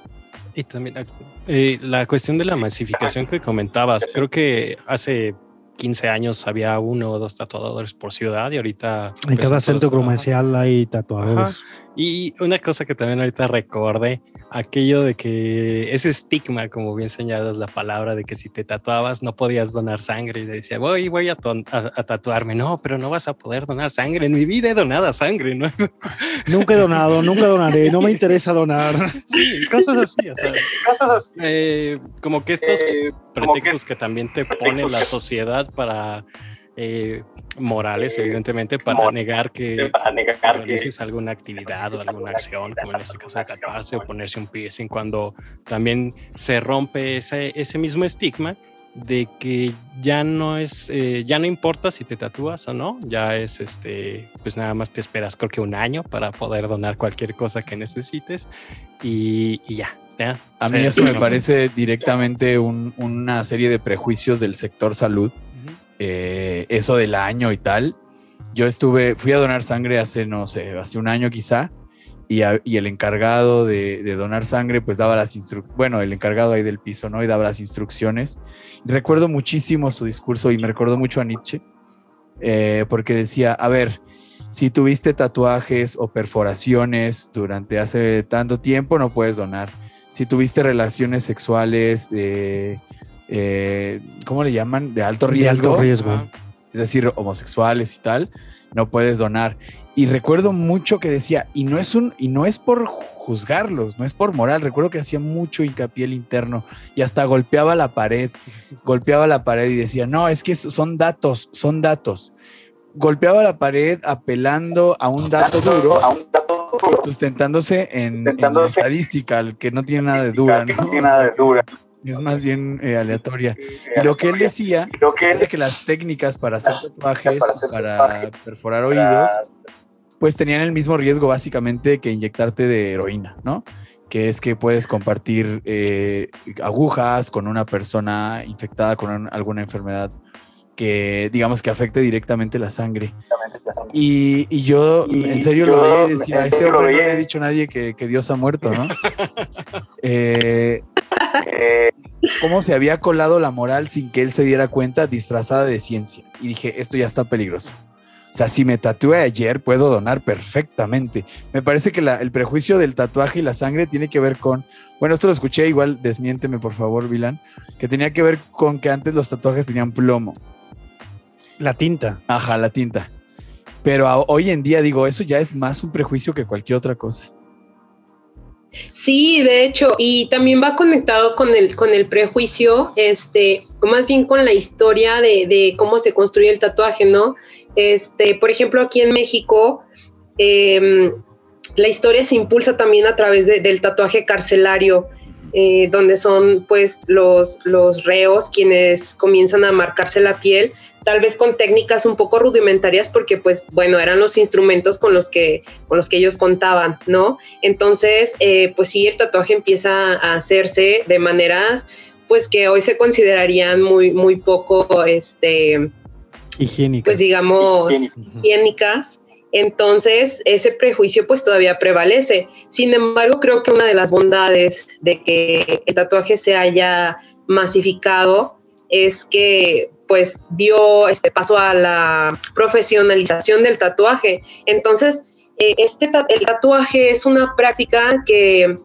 Y también eh, la cuestión de la masificación que comentabas. Creo que hace quince años había uno o dos tatuadores por ciudad y ahorita... En cada centro comercial hay tatuadores. Ajá. Y una cosa que también ahorita recordé, aquello de que ese estigma, como bien señalas la palabra, de que si te tatuabas no podías donar sangre. Y decía, voy, voy a, ton- a, a tatuarme. No, pero no vas a poder donar sangre. En mi vida he donado sangre. ¿No? Nunca he donado, nunca donaré. No me interesa donar. Sí, cosas así. O sea, cosas así. Eh, como que estos eh, pretextos que, que también te pone la sociedad para... Eh, morales, eh, evidentemente, para mor- negar que realices alguna actividad o alguna acción, como en este caso tatuarse o ponerse un piercing, cuando también se rompe ese, ese mismo estigma de que ya no es, eh, ya no importa si te tatúas o no, ya es, este, pues nada más te esperas creo que un año para poder donar cualquier cosa que necesites y, y ya. Yeah. A mí sí, eso me parece directamente un, una serie de prejuicios del sector salud. Eh, eso del año y tal. Yo estuve, fui a donar sangre hace, no sé, hace un año quizá, y, a, y el encargado de, de donar sangre, pues daba las instrucciones, bueno, el encargado ahí del piso, ¿no? Y daba las instrucciones. Recuerdo muchísimo su discurso y me recordó mucho a Nietzsche, eh, porque decía, a ver, si tuviste tatuajes o perforaciones durante hace tanto tiempo, no puedes donar. Si tuviste relaciones sexuales... Eh, Eh, ¿cómo le llaman? De alto riesgo, de alto riesgo. Ah, es decir, homosexuales y tal, no puedes donar. Y recuerdo mucho que decía, y no es un, y no es por juzgarlos, no es por moral, recuerdo que hacía mucho hincapié el interno y hasta golpeaba la pared, golpeaba la pared y decía, no, es que son datos, son datos. Golpeaba la pared apelando a un dato duro, a un dato duro. Sustentándose en, sustentándose en estadística, que no tiene nada de dura, que ¿no? No tiene nada de dura. Es más bien eh, aleatoria. Y lo que él decía que él, era que las técnicas para hacer tatuajes, para, hacer para tatuajes, perforar para... oídos, pues tenían el mismo riesgo básicamente que inyectarte de heroína, ¿no? Que es que puedes compartir eh, agujas con una persona infectada con un, alguna enfermedad que, digamos, que afecte directamente la sangre. La sangre. Y, y yo, y en serio, yo lo veía decir, a este hombre no le he dicho a nadie que, que Dios ha muerto, ¿no? eh... Eh, cómo se había colado la moral sin que él se diera cuenta, disfrazada de ciencia. Y dije, esto ya está peligroso. O sea, si me tatué ayer, puedo donar perfectamente. Me parece que la, el prejuicio del tatuaje y la sangre tiene que ver con... Bueno, esto lo escuché, igual desmiénteme por favor, Vilán, que tenía que ver con que antes los tatuajes tenían plomo. La tinta. Ajá, la tinta. Pero a, hoy en día, digo, eso ya es más un prejuicio que cualquier otra cosa. Sí, de hecho, y también va conectado con el, con el prejuicio, este, más bien con la historia de, de cómo se construye el tatuaje, ¿no? Este, por ejemplo, aquí en México, eh, la historia se impulsa también a través de, del tatuaje carcelario, eh, donde son pues los, los reos quienes comienzan a marcarse la piel, tal vez con técnicas un poco rudimentarias porque, pues, bueno, eran los instrumentos con los que, con los que ellos contaban, ¿no? Entonces, eh, pues sí, el tatuaje empieza a hacerse de maneras, pues, que hoy se considerarían muy, muy poco, este... higiénicas. Pues, digamos, higiénicas. higiénicas. Entonces, ese prejuicio, pues, todavía prevalece. Sin embargo, creo que una de las bondades de que el tatuaje se haya masificado es que, pues, dio este paso a la profesionalización del tatuaje. Entonces, eh, este, el tatuaje es una práctica que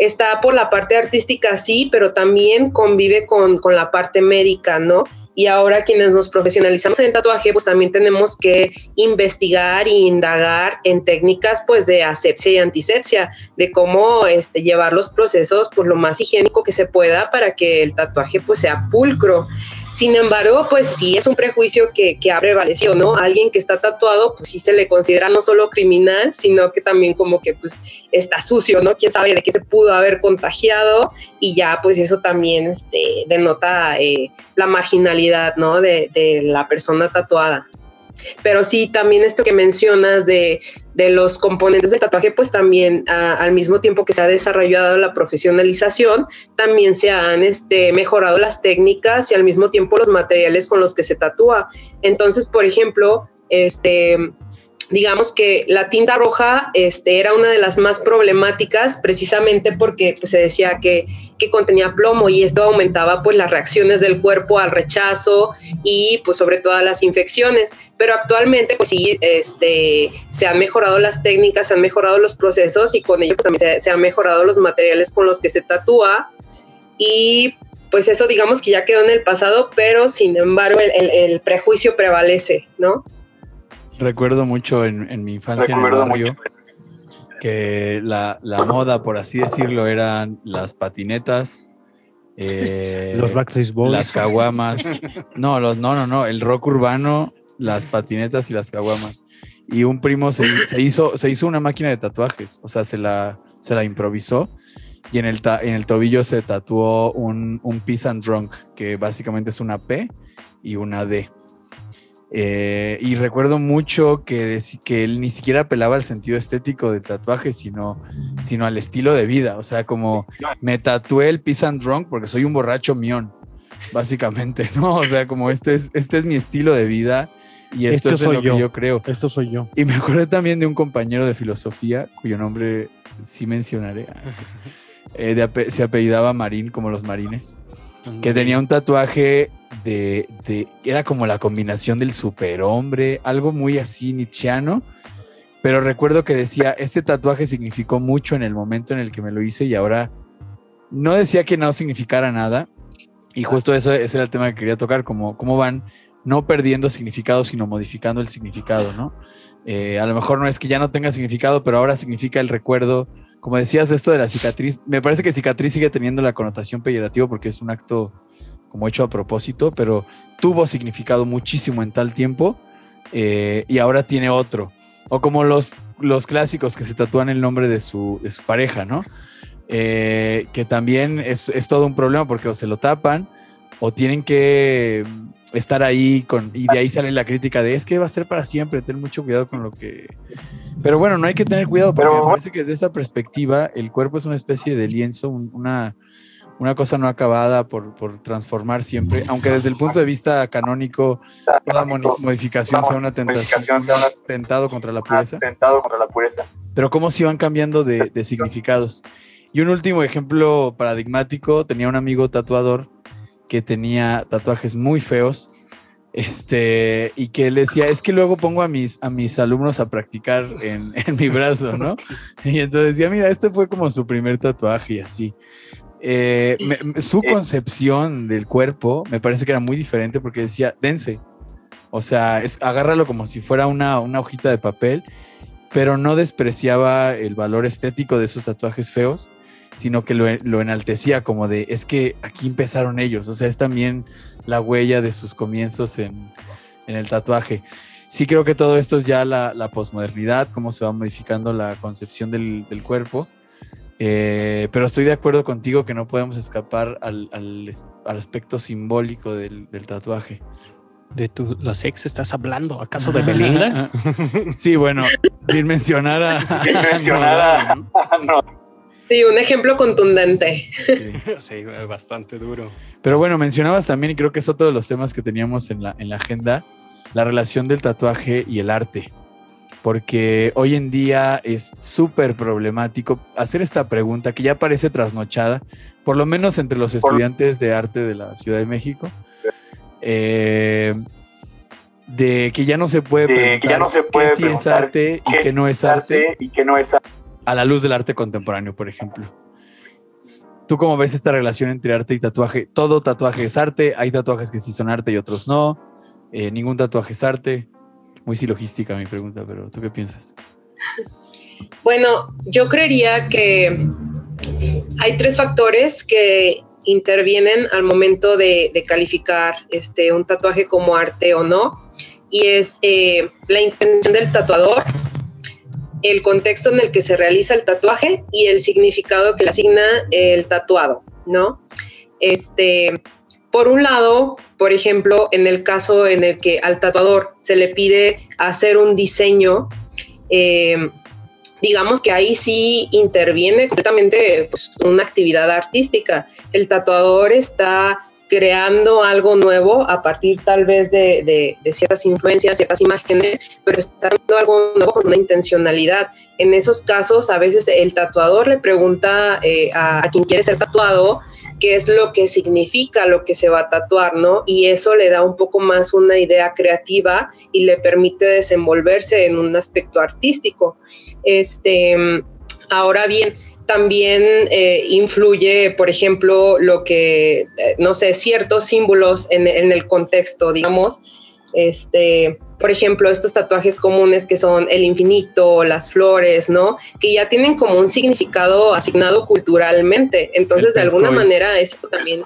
está por la parte artística, sí, pero también convive con, con la parte médica, ¿no? Y ahora quienes nos profesionalizamos en tatuaje, pues también tenemos que investigar e indagar en técnicas pues de asepsia y antisepsia, de cómo este, llevar los procesos pues lo más higiénico que se pueda para que el tatuaje pues sea pulcro. Sin embargo, pues sí es un prejuicio que, que ha prevalecido, ¿no? Alguien que está tatuado, pues sí se le considera no solo criminal, sino que también como que pues está sucio, ¿no? Quién sabe de qué se pudo haber contagiado, y ya pues eso también este, denota eh, la marginalidad, ¿no? De, de la persona tatuada. Pero sí, también esto que mencionas de, de los componentes del tatuaje, pues también a, al mismo tiempo que se ha desarrollado la profesionalización, también se han este, mejorado las técnicas y al mismo tiempo los materiales con los que se tatúa. Entonces, por ejemplo, este... digamos que la tinta roja este, era una de las más problemáticas precisamente porque pues, se decía que, que contenía plomo, y esto aumentaba pues, las reacciones del cuerpo al rechazo y pues, sobre todo las infecciones. Pero actualmente pues, sí, este, se han mejorado las técnicas, se han mejorado los procesos, y con ello pues, también se, se han mejorado los materiales con los que se tatúa, y pues eso digamos que ya quedó en el pasado, pero sin embargo el, el, el prejuicio prevalece, ¿no? Recuerdo mucho en, en mi infancia en el barrio que la, la moda, por así decirlo, eran las patinetas, eh, los Backstreet Boys, las caguamas. No, los, no, no, no, el rock urbano, las patinetas y las caguamas. Y un primo se, se, hizo, se hizo una máquina de tatuajes, o sea, se la, se la improvisó, y en el, ta, en el tobillo se tatuó un, un Peace and Drunk, que básicamente es una P y una D. Eh, y recuerdo mucho que, que él ni siquiera apelaba al sentido estético del tatuaje, sino, sino al estilo de vida. O sea, como me tatué el Peace and Drunk porque soy un borracho mión, básicamente, ¿no? O sea, como este es, este es mi estilo de vida, y esto, esto es soy lo yo. que yo creo. Esto soy yo. Y me acordé también de un compañero de filosofía, cuyo nombre sí mencionaré, eh, de, se apellidaba Marín, como los marines, que tenía un tatuaje de, de... era como la combinación del superhombre, algo muy así nietzscheano, pero recuerdo que decía, este tatuaje significó mucho en el momento en el que me lo hice, y ahora no decía que no significara nada, y justo eso, ese era el tema que quería tocar, como cómo van no perdiendo significado, sino modificando el significado, ¿no? Eh, a lo mejor no es que ya no tenga significado, pero ahora significa el recuerdo. Como decías, esto de la cicatriz, me parece que cicatriz sigue teniendo la connotación peyorativa porque es un acto como hecho a propósito, pero tuvo significado muchísimo en tal tiempo, eh, y ahora tiene otro. O como los, los clásicos que se tatúan el nombre de su, de su pareja, ¿no? Eh, que también es, es todo un problema porque o se lo tapan o tienen que estar ahí con, y de ahí sale la crítica de es que va a ser para siempre, ten mucho cuidado con lo que... Pero bueno, no hay que tener cuidado porque Pero... me parece que desde esta perspectiva el cuerpo es una especie de lienzo, un, una, una cosa no acabada por, por transformar siempre, aunque desde el punto de vista canónico toda modificación sea una tentación, sea un atentado contra la pureza. Pero cómo se iban cambiando de, de significados. Y un último ejemplo paradigmático, tenía un amigo tatuador que tenía tatuajes muy feos, este, y que él decía, es que luego pongo a mis, a mis alumnos a practicar en, en mi brazo, ¿no? Y entonces decía, mira, este fue como su primer tatuaje y así. Eh, me, su concepción del cuerpo me parece que era muy diferente porque decía, dense, o sea, es, agárralo como si fuera una, una hojita de papel, pero no despreciaba el valor estético de esos tatuajes feos, sino que lo, lo enaltecía como de, es que aquí empezaron ellos, o sea, es también la huella de sus comienzos en, en el tatuaje. Sí creo que todo esto es ya la, la posmodernidad, cómo se va modificando la concepción del, del cuerpo, eh, pero estoy de acuerdo contigo que no podemos escapar al, al, al aspecto simbólico del, del tatuaje. ¿De tu, los ex estás hablando? ¿Acaso de Belinda? Sí, bueno, sin mencionar a... Sin mencionar no, a... No. Sí, un ejemplo contundente. Sí, sí, bastante duro. Pero bueno, mencionabas también, y creo que es otro de los temas que teníamos en la, en la agenda, la relación del tatuaje y el arte. Porque hoy en día es súper problemático hacer esta pregunta que ya parece trasnochada, por lo menos entre los estudiantes de arte de la Ciudad de México, eh, de que ya no se puede preguntar, que ya no se puede qué sí es arte y qué no es arte. Y qué no es arte. A la luz del arte contemporáneo, por ejemplo. ¿Tú cómo ves esta relación entre arte y tatuaje? Todo tatuaje es arte, hay tatuajes que sí son arte y otros no, eh, ningún tatuaje es arte. Muy silogística mi pregunta, pero ¿tú qué piensas? Bueno, yo creería que hay tres factores que intervienen al momento de, de calificar este, un tatuaje como arte o no, y es eh, la intención del tatuador, el contexto en el que se realiza el tatuaje y el significado que le asigna el tatuado, ¿no? Este, por un lado, por ejemplo, en el caso en el que al tatuador se le pide hacer un diseño, eh, digamos que ahí sí interviene completamente pues, una actividad artística. El tatuador está creando algo nuevo a partir tal vez de, de, de ciertas influencias, ciertas imágenes, pero está dando algo nuevo con una intencionalidad. En esos casos, a veces el tatuador le pregunta eh, a, a quien quiere ser tatuado qué es lo que significa lo que se va a tatuar, ¿no? Y eso le da un poco más una idea creativa y le permite desenvolverse en un aspecto artístico. Este, ahora bien, también eh, influye, por ejemplo, lo que, eh, no sé, ciertos símbolos en, en el contexto, digamos, este, por ejemplo, estos tatuajes comunes que son el infinito, las flores, ¿no? Que ya tienen como un significado asignado culturalmente, entonces de alguna manera eso también...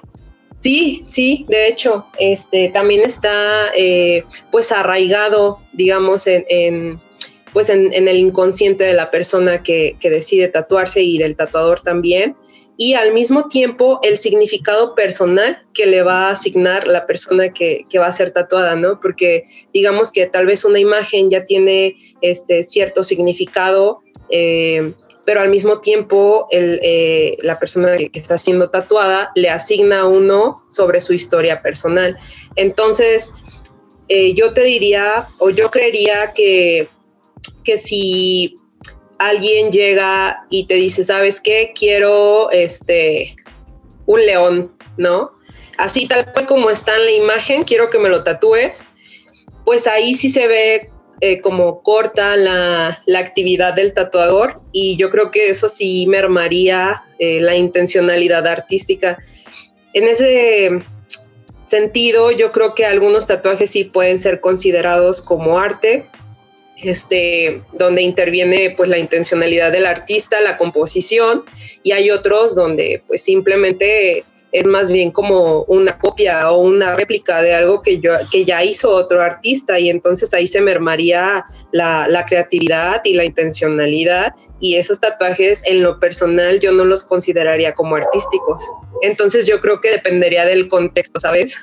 Sí, sí, de hecho, este, también está eh, pues arraigado, digamos, en... en pues en, en el inconsciente de la persona que, que decide tatuarse y del tatuador también, y al mismo tiempo el significado personal que le va a asignar la persona que, que va a ser tatuada, ¿no? Porque digamos que tal vez una imagen ya tiene este, cierto significado, eh, pero al mismo tiempo el, eh, la persona que está siendo tatuada le asigna a uno sobre su historia personal. Entonces, eh, yo te diría, o yo creería que que si alguien llega y te dice, ¿sabes qué? Quiero este, un león, ¿no? Así tal cual como está en la imagen, quiero que me lo tatúes. Pues ahí sí se ve eh, como corta la, la actividad del tatuador y yo creo que eso sí mermaría eh, la intencionalidad artística. En ese sentido, yo creo que algunos tatuajes sí pueden ser considerados como arte, Este, donde interviene pues la intencionalidad del artista, la composición, y hay otros donde pues simplemente es más bien como una copia o una réplica de algo que, yo, que ya hizo otro artista, y entonces ahí se mermaría la, la creatividad y la intencionalidad, y esos tatuajes en lo personal yo no los consideraría como artísticos. Entonces yo creo que dependería del contexto, ¿sabes?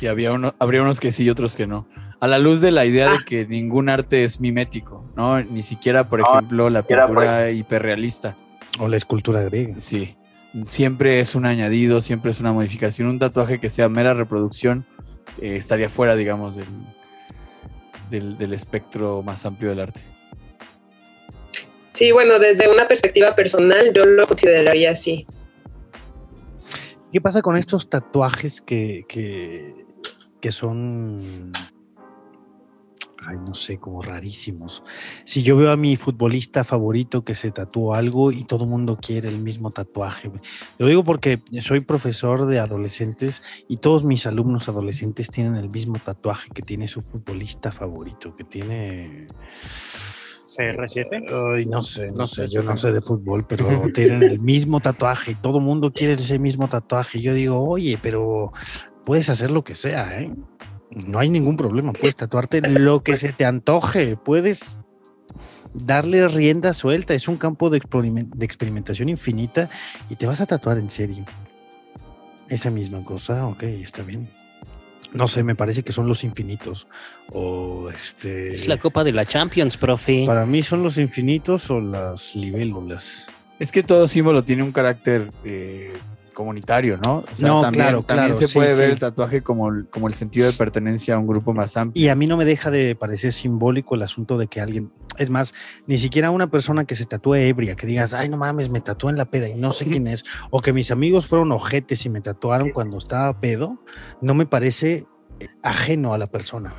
Y había uno, habría unos que sí y otros que no. A la luz de la idea ah. de que ningún arte es mimético, ¿no? Ni siquiera, por no, ejemplo, la pintura por... hiperrealista. O la escultura griega. Sí. Siempre es un añadido, siempre es una modificación. Un tatuaje que sea mera reproducción eh, estaría fuera, digamos, del, del, del espectro más amplio del arte. Sí, bueno, desde una perspectiva personal yo lo consideraría así. ¿Qué pasa con estos tatuajes que, que, que son... ay, no sé, como rarísimos? Si yo veo a mi futbolista favorito que se tatuó algo y todo el mundo quiere el mismo tatuaje. Lo digo porque soy profesor de adolescentes y todos mis alumnos adolescentes tienen el mismo tatuaje que tiene su futbolista favorito, que tiene... ¿C R siete? Ay, no sé, no sé, yo no sé de fútbol, pero tienen el mismo tatuaje, todo el mundo quiere ese mismo tatuaje. Yo digo, oye, pero puedes hacer lo que sea, ¿eh? No hay ningún problema, puedes tatuarte lo que se te antoje, puedes darle rienda suelta, es un campo de, experiment- de experimentación infinita y te vas a tatuar en serio. Esa misma cosa, ok, está bien. No sé, me parece que son los infinitos o este... Es la Copa de la Champions, profe. Para mí son los infinitos o las libélulas. Es que todo símbolo tiene un carácter... Eh... comunitario, ¿no? O sea, no, también, claro, también claro, se puede sí, ver sí. el tatuaje como, como el sentido de pertenencia a un grupo más amplio. Y a mí no me deja de parecer simbólico el asunto de que alguien, es más, ni siquiera una persona que se tatúe ebria, que digas, ay, no mames, me tatué en la peda y no sé quién es, o que mis amigos fueron ojetes y me tatuaron cuando estaba pedo, no me parece ajeno a la persona.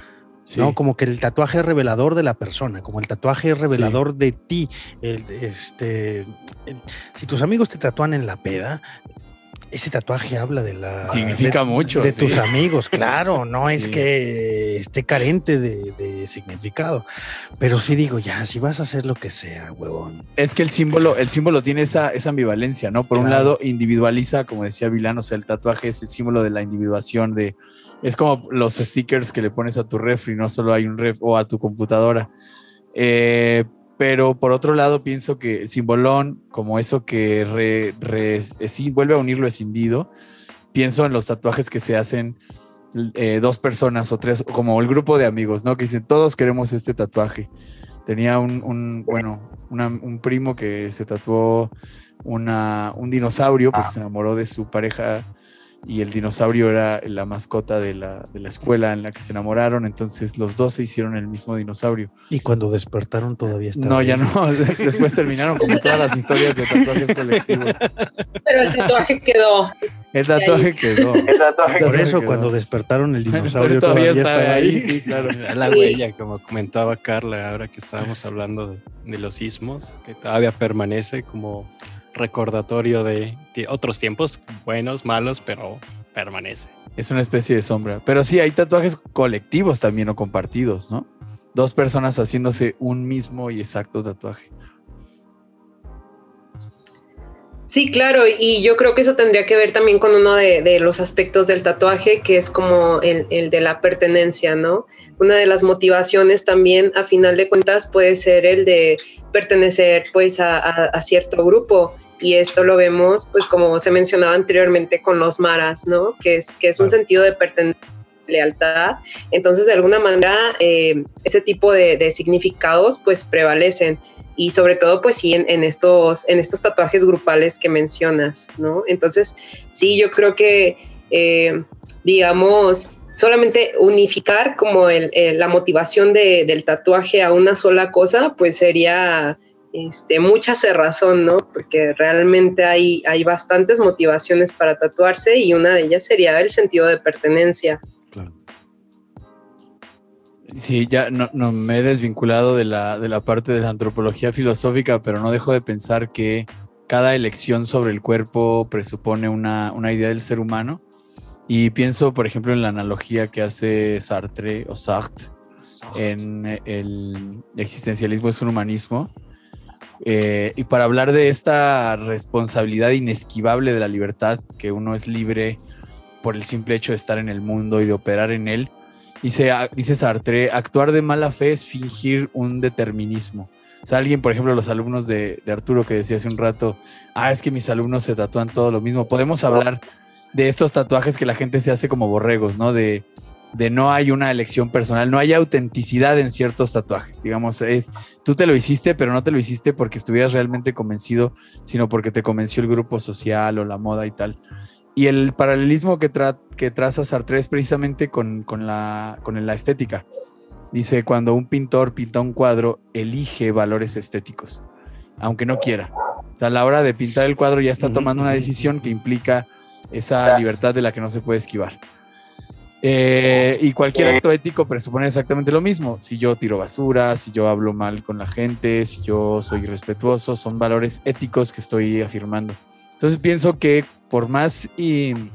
Sí. ¿No? Como que el tatuaje es revelador de la persona, como el tatuaje es revelador sí. de ti. El, este, el, si tus amigos te tatúan en la peda... Ese tatuaje habla de la... Significa de, mucho. De sí. tus amigos, claro, no sí. es que esté carente de, de significado, pero sí digo, ya, si vas a hacer lo que sea, huevón. Es que el símbolo, el símbolo tiene esa, esa ambivalencia, ¿no? Por claro. un lado, individualiza, como decía Vilán, o sea, el tatuaje es el símbolo de la individuación, de es como los stickers que le pones a tu refri, no solo hay un ref, o a tu computadora. Eh... Pero por otro lado pienso que el simbolón, como eso que re, re, es, vuelve a unir lo escindido, pienso en los tatuajes que se hacen eh, dos personas o tres, como el grupo de amigos, ¿no? Que dicen, todos queremos este tatuaje. Tenía un, un bueno, una, un primo que se tatuó una, un dinosaurio porque ah. se enamoró de su pareja y el dinosaurio era la mascota de la, de la escuela en la que se enamoraron, entonces los dos se hicieron el mismo dinosaurio. Y cuando despertaron todavía estaba... No, bien. ya no, después terminaron como todas las historias de tatuajes colectivos. Pero el tatuaje quedó. El tatuaje quedó. El tatuaje Por eso quedó. Cuando despertaron el dinosaurio todavía, todavía estaba ahí. ahí. Sí, claro, la huella, como comentaba Carla, ahora que estábamos hablando de, de los sismos, que todavía permanece como... recordatorio de, de otros tiempos, buenos, malos, pero permanece. Es una especie de sombra. Pero sí, hay tatuajes colectivos también o compartidos, ¿no? Dos personas haciéndose un mismo y exacto tatuaje. Sí, claro, y yo creo que eso tendría que ver también con uno de, de los aspectos del tatuaje, que es como el, el de la pertenencia, ¿no? Una de las motivaciones también, a final de cuentas, puede ser el de pertenecer, pues, a, a, a cierto grupo, y esto lo vemos, pues, como se mencionaba anteriormente con los maras, ¿no? Que es, que es un sentido de pertenencia, lealtad. Entonces, de alguna manera, eh, ese tipo de, de significados, pues, prevalecen. Y sobre todo, pues sí, en, en, estos, en estos tatuajes grupales que mencionas, ¿no? Entonces, sí, yo creo que, eh, digamos, solamente unificar como el, el, la motivación de, del tatuaje a una sola cosa, pues sería este, mucha cerrazón, ¿no? Porque realmente hay, hay bastantes motivaciones para tatuarse y una de ellas sería el sentido de pertenencia. Claro. Sí, ya no, no me he desvinculado de la, de la parte de la antropología filosófica, pero no dejo de pensar que cada elección sobre el cuerpo presupone una, una idea del ser humano. Y pienso, por ejemplo, en la analogía que hace Sartre o Sartre en el existencialismo es un humanismo. Eh, y para hablar de esta responsabilidad inesquivable de la libertad, que uno es libre por el simple hecho de estar en el mundo y de operar en él, Dice, dice Sartre, actuar de mala fe es fingir un determinismo. O sea, alguien, por ejemplo, los alumnos de, de Arturo que decía hace un rato, ah, es que mis alumnos se tatúan todo lo mismo. Podemos hablar de estos tatuajes que la gente se hace como borregos, ¿no? De, de no hay una elección personal, no hay autenticidad en ciertos tatuajes. Digamos, es tú te lo hiciste, pero no te lo hiciste porque estuvieras realmente convencido, sino porque te convenció el grupo social o la moda y tal. Y el paralelismo que, tra- que traza Sartre es precisamente con, con, la, con la estética. Dice, cuando un pintor pinta un cuadro, elige valores estéticos, aunque no quiera. O sea, a la hora de pintar el cuadro ya está tomando una decisión que implica esa libertad de la que no se puede esquivar. Eh, y cualquier acto ético presupone exactamente lo mismo. Si yo tiro basura, si yo hablo mal con la gente, si yo soy irrespetuoso, son valores éticos que estoy afirmando. Entonces pienso que por más in,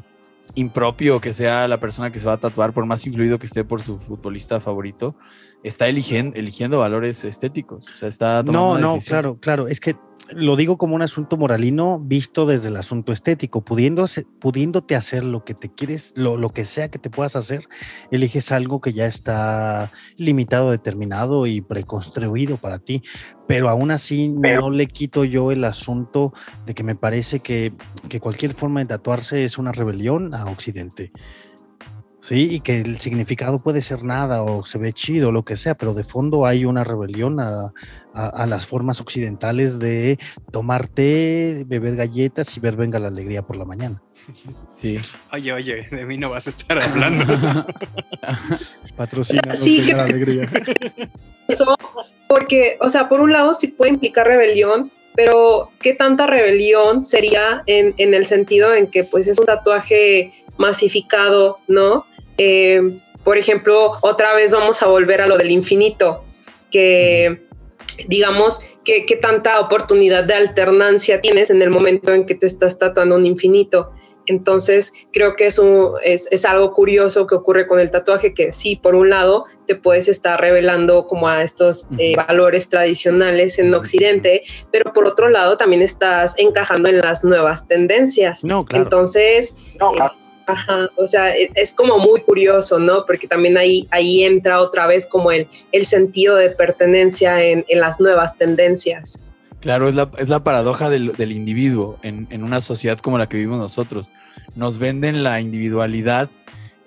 impropio que sea la persona que se va a tatuar, por más influido que esté por su futbolista favorito, está eligiendo, eligiendo valores estéticos. O sea, está tomando una decisión. No, no, claro, claro. Es que lo digo como un asunto moralino visto desde el asunto estético. Pudiendo, pudiéndote hacer lo que te quieres, lo, lo que sea que te puedas hacer, eliges algo que ya está limitado, determinado y preconstruido para ti. Pero aún así Pero, no le quito yo el asunto de que me parece que, que cualquier forma de tatuarse es una rebelión a Occidente. Sí, y que el significado puede ser nada o se ve chido, lo que sea, pero de fondo hay una rebelión a, a, a las formas occidentales de tomar té, beber galletas y ver Venga la Alegría por la mañana. Sí. Oye, oye, de mí no vas a estar hablando. Patrocina sí, Venga la Alegría. Eso porque, o sea, por un lado sí puede implicar rebelión, pero ¿qué tanta rebelión sería en, en el sentido en que pues es un tatuaje masificado, ¿no? Eh, por ejemplo, otra vez vamos a volver a lo del infinito, que digamos que, que tanta oportunidad de alternancia tienes en el momento en que te estás tatuando un infinito. Entonces creo que eso es, es algo curioso que ocurre con el tatuaje, que sí, por un lado te puedes estar revelando como a estos eh, valores tradicionales en Occidente, pero por otro lado también estás encajando en las nuevas tendencias. No, claro. Entonces, no, claro. Eh, ajá, o sea, es, es como muy curioso, ¿no? Porque también ahí, ahí entra otra vez como el, el sentido de pertenencia en, en las nuevas tendencias. Claro, es la, es la paradoja del, del individuo en, en una sociedad como la que vivimos nosotros. Nos venden la individualidad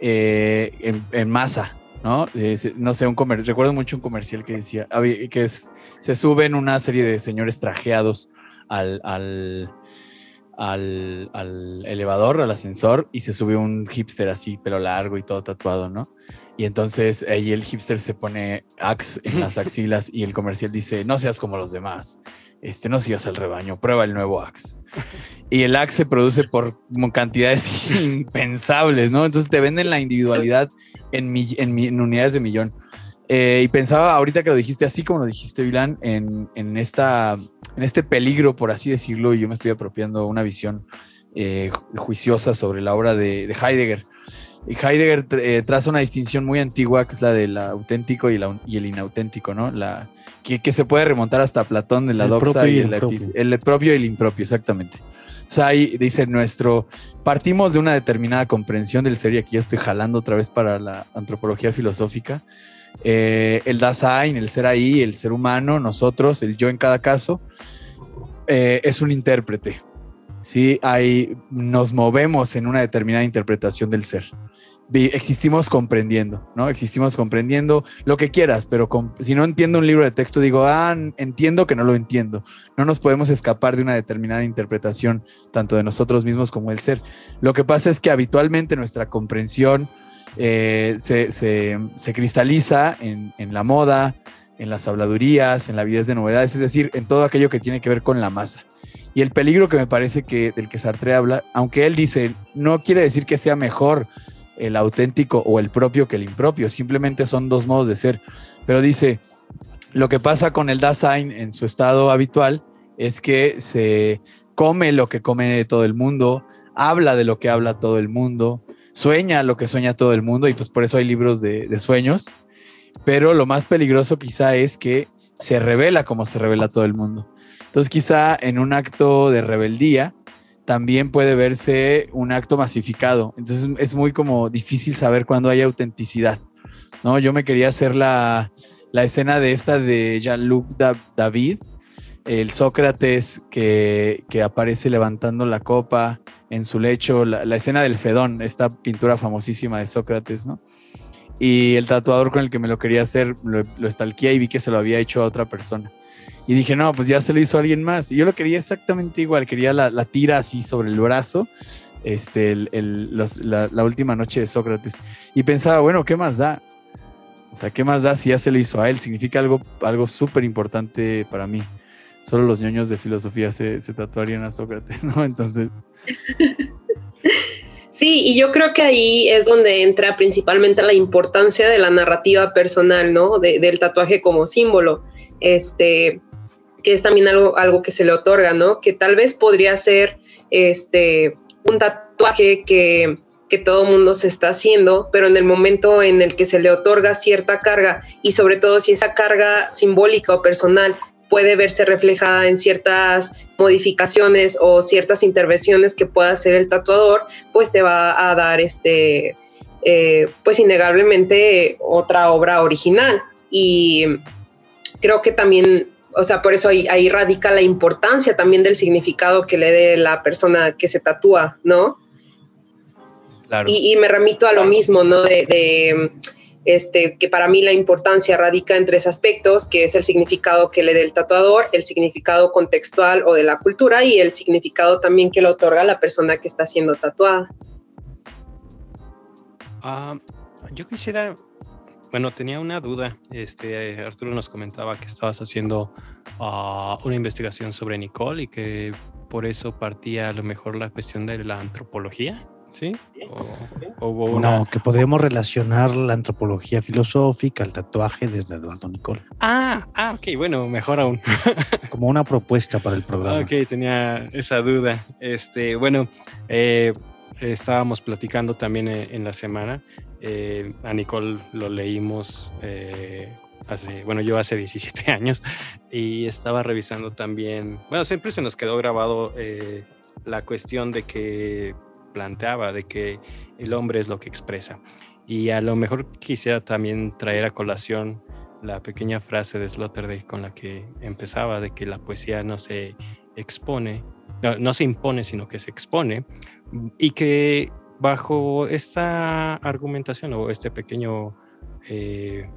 eh, en, en masa, ¿no? Eh, no sé, un comer, recuerdo mucho un comercial que decía que es, se suben una serie de señores trajeados al, al, al, al elevador, al ascensor, y se sube un hipster así, pelo largo y todo tatuado, ¿no? Y entonces ahí el hipster se pone Axe en las axilas y el comercial dice: no seas como los demás. Este, no sigas al rebaño, prueba el nuevo Axe. Y el Axe se produce por cantidades impensables, ¿no? Entonces te venden la individualidad en, mi, en, mi, en unidades de millón. Eh, y pensaba ahorita que lo dijiste, así como lo dijiste, Vilán, en, en, esta, en este peligro, por así decirlo, y yo me estoy apropiando una visión eh, juiciosa sobre la obra de, de Heidegger. Y Heidegger eh, traza una distinción muy antigua, que es la del auténtico y, la, y el inauténtico, ¿no? La, que, que se puede remontar hasta Platón, de la el doxa y, y el, el, propio. el propio y el impropio, exactamente. O sea, ahí dice nuestro... Partimos de una determinada comprensión del ser, y aquí ya estoy jalando otra vez para la antropología filosófica. Eh, el Dasein, el ser ahí, el ser humano, nosotros, el yo en cada caso, eh, es un intérprete. Sí, ahí nos movemos en una determinada interpretación del ser. Existimos comprendiendo, ¿no? Existimos comprendiendo lo que quieras, pero comp- si no entiendo un libro de texto, digo, ah, entiendo que no lo entiendo. No nos podemos escapar de una determinada interpretación, tanto de nosotros mismos como del ser. Lo que pasa es que habitualmente nuestra comprensión eh, se, se, se cristaliza en, en la moda, en las habladurías, en la avidez de novedades, es decir, en todo aquello que tiene que ver con la masa. Y el peligro que me parece que del que Sartre habla, aunque él dice, no quiere decir que sea mejor el auténtico o el propio que el impropio, simplemente son dos modos de ser. Pero dice, lo que pasa con el Dasein en su estado habitual es que se come lo que come todo el mundo, habla de lo que habla todo el mundo, sueña lo que sueña todo el mundo, y pues por eso hay libros de, de sueños. Pero lo más peligroso quizá es que se revela como se revela todo el mundo. Entonces quizá en un acto de rebeldía también puede verse un acto masificado. Entonces es muy como difícil saber cuándo hay autenticidad, ¿no? Yo me quería hacer la, la escena de esta de Jean-Luc David, el Sócrates que, que aparece levantando la copa en su lecho, la, la escena del Fedón, esta pintura famosísima de Sócrates, ¿no? Y el tatuador con el que me lo quería hacer, lo, lo stalqueé y vi que se lo había hecho a otra persona. Y dije, no, pues ya se lo hizo alguien más. Y yo lo quería exactamente igual, quería la, la tira así sobre el brazo, este, el, el, los, la, la última noche de Sócrates. Y pensaba, bueno, ¿qué más da? O sea, ¿qué más da si ya se lo hizo a él? Significa algo, algo súper importante para mí. Solo los ñoños de filosofía se, se tatuarían a Sócrates, ¿no? Entonces... Sí, y yo creo que ahí es donde entra principalmente la importancia de la narrativa personal, ¿no? De, del tatuaje como símbolo, este, que es también algo, algo que se le otorga, ¿no? Que tal vez podría ser este, un tatuaje que, que todo mundo se está haciendo, pero en el momento en el que se le otorga cierta carga, y sobre todo si esa carga simbólica o personal puede verse reflejada en ciertas modificaciones o ciertas intervenciones que pueda hacer el tatuador, pues te va a dar este, eh, pues innegablemente otra obra original. Y creo que también, o sea, por eso ahí, ahí radica la importancia también del significado que le dé la persona que se tatúa, ¿no? Claro. Y, y me remito a lo mismo, ¿no? De... de Este, que para mí la importancia radica en tres aspectos, que es el significado que le dé el tatuador, el significado contextual o de la cultura, y el significado también que le otorga la persona que está siendo tatuada. Uh, yo quisiera, bueno, tenía una duda. Este, Arturo nos comentaba que estabas haciendo uh, una investigación sobre Nicole y que por eso partía a lo mejor la cuestión de la antropología. ¿Sí? O, o una... No, que podríamos relacionar la antropología filosófica al tatuaje desde Eduardo Nicol. Ah, ah, ok, bueno, mejor aún. Como una propuesta para el programa. Ok, tenía esa duda. Este, bueno, eh, estábamos platicando también en la semana. Eh, a Nicole lo leímos eh, hace, bueno, yo hace diecisiete años, y estaba revisando también, bueno, siempre se nos quedó grabado eh, la cuestión de que planteaba, de que el hombre es lo que expresa. Y a lo mejor quisiera también traer a colación la pequeña frase de Sloterdijk con la que empezaba, de que la poesía no se expone, no, no se impone, sino que se expone, y que bajo esta argumentación o este pequeño, eh,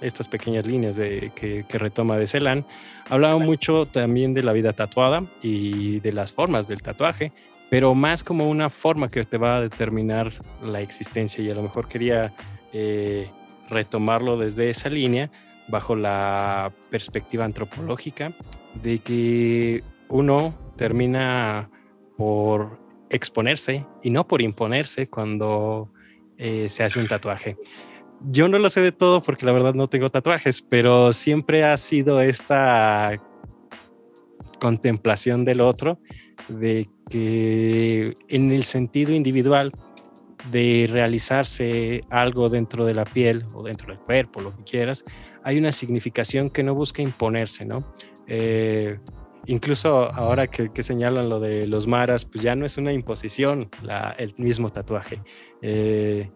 estas pequeñas líneas de, que, que retoma de Celan, hablaba mucho también de la vida tatuada y de las formas del tatuaje, pero más como una forma que te va a determinar la existencia, y a lo mejor quería eh, retomarlo desde esa línea bajo la perspectiva antropológica de que uno termina por exponerse y no por imponerse cuando eh, se hace un tatuaje. Yo no lo sé de todo porque la verdad no tengo tatuajes, pero siempre ha sido esta contemplación del otro, de que en el sentido individual de realizarse algo dentro de la piel o dentro del cuerpo, lo que quieras, hay una significación que no busca imponerse, ¿no? Eh, incluso ahora que, que señalan lo de los maras, pues ya no es una imposición la, el mismo tatuaje. Eh,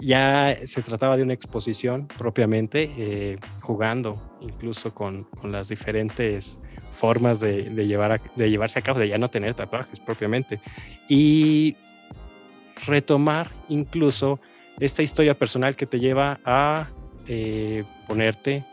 ya se trataba de una exposición propiamente, eh, jugando incluso con, con las diferentes formas de, de, llevar a, de llevarse a cabo, de ya no tener tatuajes propiamente. Y retomar incluso esta historia personal que te lleva a eh, ponerte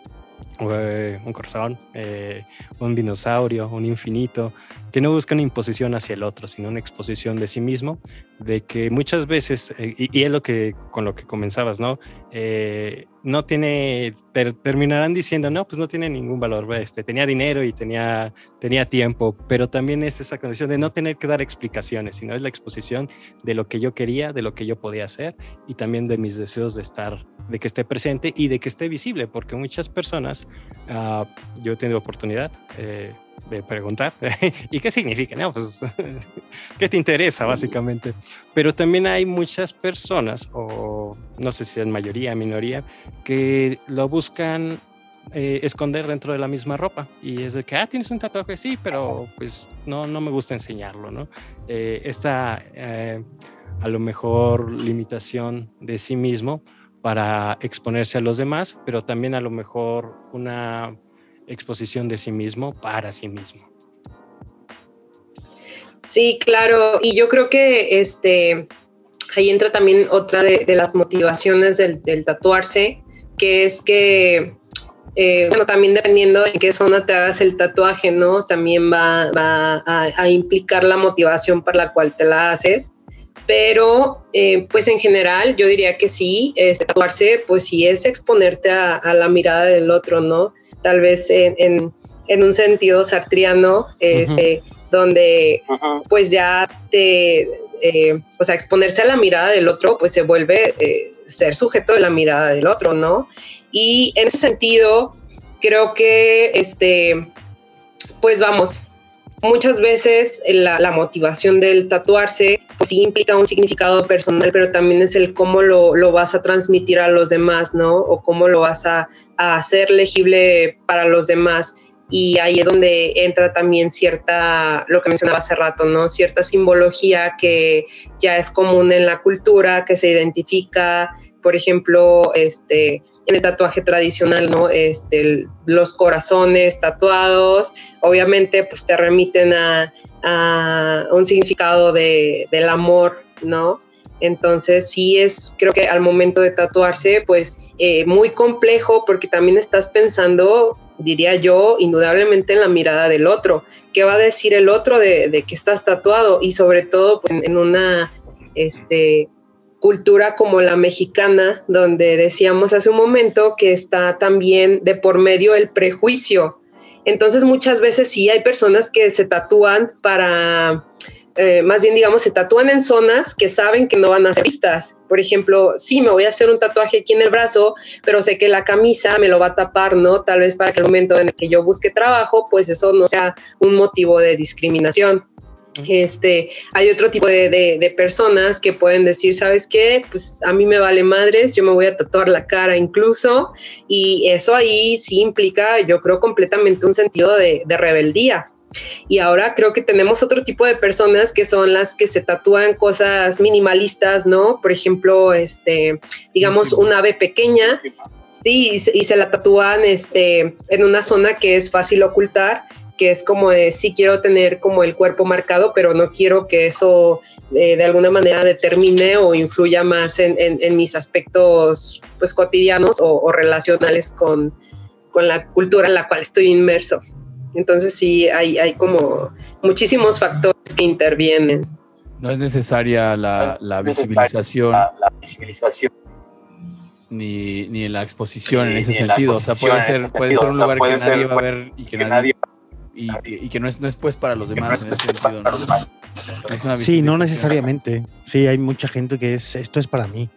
eh, un corazón, eh, un dinosaurio, un infinito, que no busca una imposición hacia el otro, sino una exposición de sí mismo, de que muchas veces, eh, y, y es lo que, con lo que comenzabas, ¿no? Eh, no tiene, ter, terminarán diciendo, no, pues no tiene ningún valor, este, tenía dinero y tenía, tenía tiempo, pero también es esa condición de no tener que dar explicaciones, sino es la exposición de lo que yo quería, de lo que yo podía hacer, y también de mis deseos de estar, de que esté presente y de que esté visible, porque muchas personas, uh, yo he tenido oportunidad eh, de preguntar, ¿y qué significa? No, pues, ¿qué te interesa básicamente? Pero también hay muchas personas, o no sé si en mayoría, minoría, que lo buscan eh, esconder dentro de la misma ropa, y es de que, ah, tienes un tatuaje, sí, pero pues no, no me gusta enseñarlo, ¿no? Eh, esta, eh, a lo mejor, limitación de sí mismo para exponerse a los demás, pero también a lo mejor una exposición de sí mismo para sí mismo. Sí, claro, y yo creo que este, ahí entra también otra de, de las motivaciones del, del tatuarse, que es que, eh, bueno, también dependiendo de qué zona te hagas el tatuaje, ¿no? También va, va a, a implicar la motivación para la cual te la haces, pero eh, pues en general yo diría que sí, este, tatuarse pues sí es exponerte a, a la mirada del otro, ¿no? Tal vez en, en, en un sentido sartriano, este, uh-huh. donde uh-huh. pues ya te, eh, o sea, exponerse a la mirada del otro, pues se vuelve eh, ser sujeto de la mirada del otro, ¿no? Y en ese sentido, creo que, este, pues vamos, muchas veces la, la motivación del tatuarse, pues sí implica un significado personal, pero también es el cómo lo, lo vas a transmitir a los demás, ¿no? O cómo lo vas a, a hacer legible para los demás. Y ahí es donde entra también cierta, lo que mencionaba hace rato, ¿no? Cierta simbología que ya es común en la cultura, que se identifica, por ejemplo, este... en el tatuaje tradicional, ¿no? Este, los corazones tatuados, obviamente, pues te remiten a, a un significado de, del amor, ¿no? Entonces, sí es, creo que al momento de tatuarse, pues eh, muy complejo, porque también estás pensando, diría yo, indudablemente en la mirada del otro. ¿Qué va a decir el otro de, de que estás tatuado? Y sobre todo, pues, en una, este... cultura como la mexicana, donde decíamos hace un momento que está también de por medio el prejuicio. Entonces muchas veces sí hay personas que se tatúan para, eh, más bien digamos, se tatúan en zonas que saben que no van a ser vistas. Por ejemplo, sí, me voy a hacer un tatuaje aquí en el brazo, pero sé que la camisa me lo va a tapar, ¿no? Tal vez para que el momento en el que yo busque trabajo, pues eso no sea un motivo de discriminación. Este, hay otro tipo de, de, de personas que pueden decir, ¿sabes qué? Pues a mí me vale madres, yo me voy a tatuar la cara incluso, y eso ahí sí implica, yo creo, completamente un sentido de, de rebeldía. Y ahora creo que tenemos otro tipo de personas que son las que se tatúan cosas minimalistas, ¿no? Por ejemplo, este, digamos, un ave pequeña, sí, y, y se la tatúan este, en una zona que es fácil ocultar, que es como de sí quiero tener como el cuerpo marcado, pero no quiero que eso eh, de alguna manera determine o influya más en, en, en mis aspectos pues, cotidianos o, o relacionales con, con la cultura en la cual estoy inmerso. Entonces sí, hay, hay como muchísimos factores que intervienen. No es necesaria la, la visibilización. La, la visibilización. Ni, ni la exposición sí, en ese sentido. O sea, puede ser, puede ser un lugar que nadie va a ver y que nadie... Y, y que no es, no es pues para los demás en ese sentido, ¿no? Es una sí, no necesariamente. Sí, hay mucha gente que es, esto es para mí.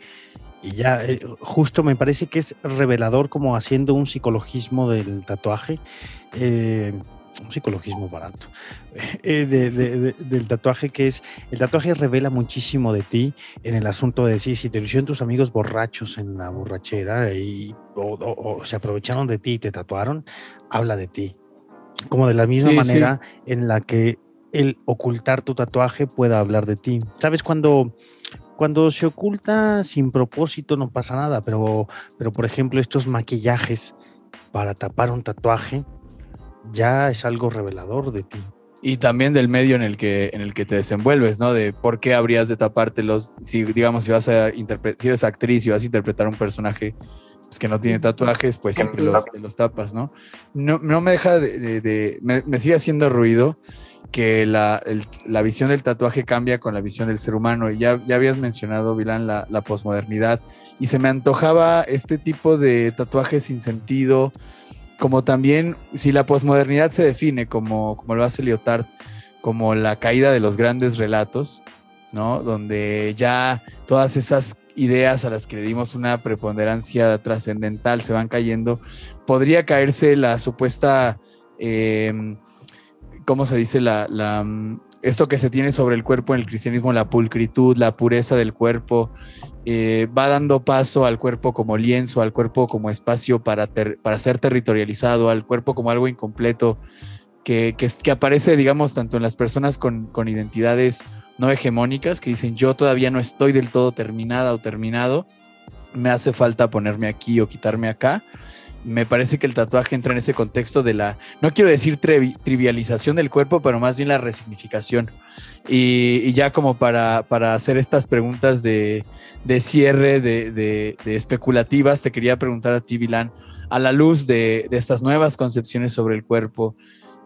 Y ya, eh, justo me parece que es revelador como haciendo un psicologismo del tatuaje, eh, un psicologismo barato, eh, de, de, de, del tatuaje que es, el tatuaje revela muchísimo de ti en el asunto de decir, si te lo hicieron tus amigos borrachos en la borrachera y, o, o, o se aprovecharon de ti y te tatuaron, habla de ti. Como de la misma sí, manera sí. en la que el ocultar tu tatuaje pueda hablar de ti. ¿Sabes? Cuando, cuando se oculta sin propósito no pasa nada, pero, pero por ejemplo estos maquillajes para tapar un tatuaje ya es algo revelador de ti. Y también del medio en el que, en el que te desenvuelves, ¿no? De por qué habrías de tapártelos si, digamos, si, vas a interpre- si eres actriz y vas a interpretar un personaje... Pues que no tiene tatuajes, pues sí te los, te los tapas, ¿no? No, no me deja de... de, de me, me sigue haciendo ruido que la, el, la visión del tatuaje cambia con la visión del ser humano. Y ya, ya habías mencionado, Vilán, la, la posmodernidad. Y se me antojaba este tipo de tatuajes sin sentido, como también, si la posmodernidad se define, como, como lo hace Lyotard, como la caída de los grandes relatos, ¿no? Donde ya todas esas... ideas a las que le dimos una preponderancia trascendental se van cayendo, podría caerse la supuesta, eh, ¿cómo se dice? La, la, esto que se tiene sobre el cuerpo en el cristianismo, la pulcritud, la pureza del cuerpo, eh, va dando paso al cuerpo como lienzo, al cuerpo como espacio para, ter, para ser territorializado, al cuerpo como algo incompleto que, que, que aparece, digamos, tanto en las personas con, con identidades no hegemónicas, que dicen yo todavía no estoy del todo terminada o terminado, me hace falta ponerme aquí o quitarme acá. Me parece que el tatuaje entra en ese contexto de la, no quiero decir trevi- trivialización del cuerpo, pero más bien la resignificación. Y, y ya como para, para hacer estas preguntas de, de cierre, de, de, de especulativas, te quería preguntar a ti, Vilán, a la luz de, de estas nuevas concepciones sobre el cuerpo,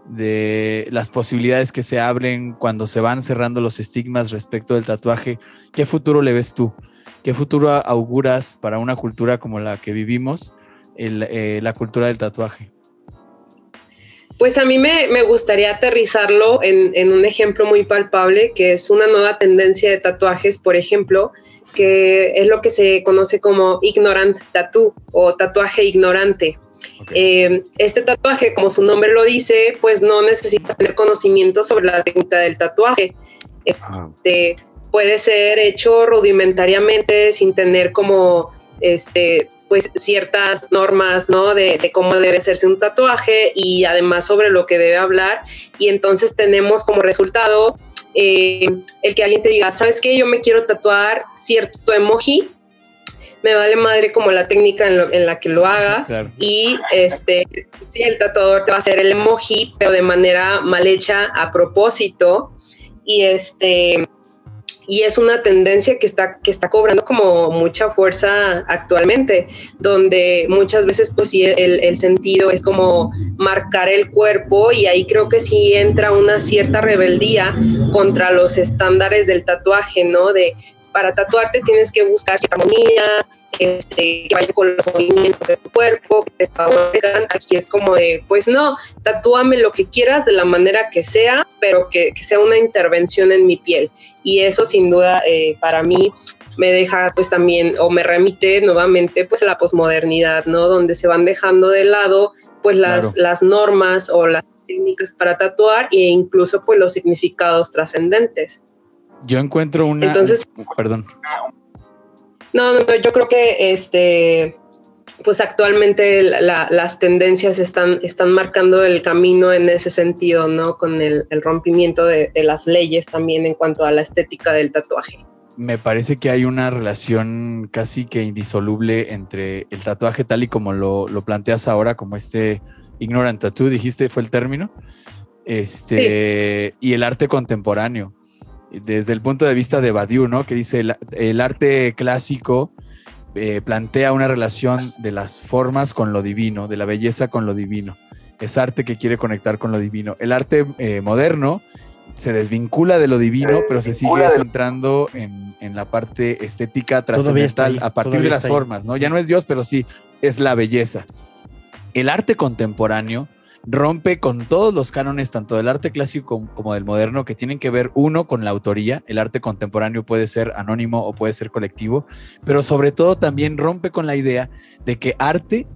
de las posibilidades que se abren cuando se van cerrando los estigmas respecto del tatuaje, ¿qué futuro le ves tú? ¿Qué futuro auguras para una cultura como la que vivimos, el, eh, la cultura del tatuaje? Pues a mí me, me gustaría aterrizarlo en, en un ejemplo muy palpable, que es una nueva tendencia de tatuajes, por ejemplo, que es lo que se conoce como ignorant tattoo o tatuaje ignorante. Okay. Eh, este tatuaje, como su nombre lo dice, pues no necesitas tener conocimiento sobre la técnica del tatuaje. Este, ah. Puede ser hecho rudimentariamente sin tener como este, pues, ciertas normas, ¿no? de, de cómo debe hacerse un tatuaje y además sobre lo que debe hablar. Y entonces tenemos como resultado eh, el que alguien te diga, ¿sabes qué? Yo me quiero tatuar cierto emoji. Me vale madre como la técnica en, lo, en la que lo hagas, claro. Y este, sí, el tatuador te va a hacer el emoji, pero de manera mal hecha a propósito, y este y es una tendencia que está, que está cobrando como mucha fuerza actualmente, donde muchas veces pues sí el, el sentido es como marcar el cuerpo, y ahí creo que sí entra una cierta rebeldía contra los estándares del tatuaje, ¿no? De para tatuarte tienes que buscar armonía, este, que vaya con los movimientos de tu cuerpo, que te favorezcan. Aquí es como de, pues no, tatúame lo que quieras de la manera que sea, pero que, que sea una intervención en mi piel. Y eso sin duda eh, para mí me deja pues también, o me remite nuevamente pues a la posmodernidad, ¿no? Donde se van dejando de lado pues las, claro. las normas o las técnicas para tatuar e incluso pues los significados trascendentes. Yo encuentro una... Entonces, perdón. No, no, yo creo que este, pues actualmente la, las tendencias están, están marcando el camino en ese sentido, ¿no? Con el, el rompimiento de, de las leyes también en cuanto a la estética del tatuaje. Me parece que hay una relación casi que indisoluble entre el tatuaje tal y como lo, lo planteas ahora, como este ignorant tattoo, dijiste, fue el término, este, sí. Y el arte contemporáneo. Desde el punto de vista de Badiou, ¿no? Que dice el, el arte clásico eh, plantea una relación de las formas con lo divino, de la belleza con lo divino. Es arte que quiere conectar con lo divino. El arte eh, moderno se desvincula de lo divino, pero se sigue centrando en, en la parte estética trascendental a partir de las formas, ¿no? Ya no es Dios, pero sí es la belleza. El arte contemporáneo rompe con todos los cánones, tanto del arte clásico como del moderno, que tienen que ver, uno, con la autoría. El arte contemporáneo puede ser anónimo o puede ser colectivo, pero sobre todo también rompe con la idea de que arte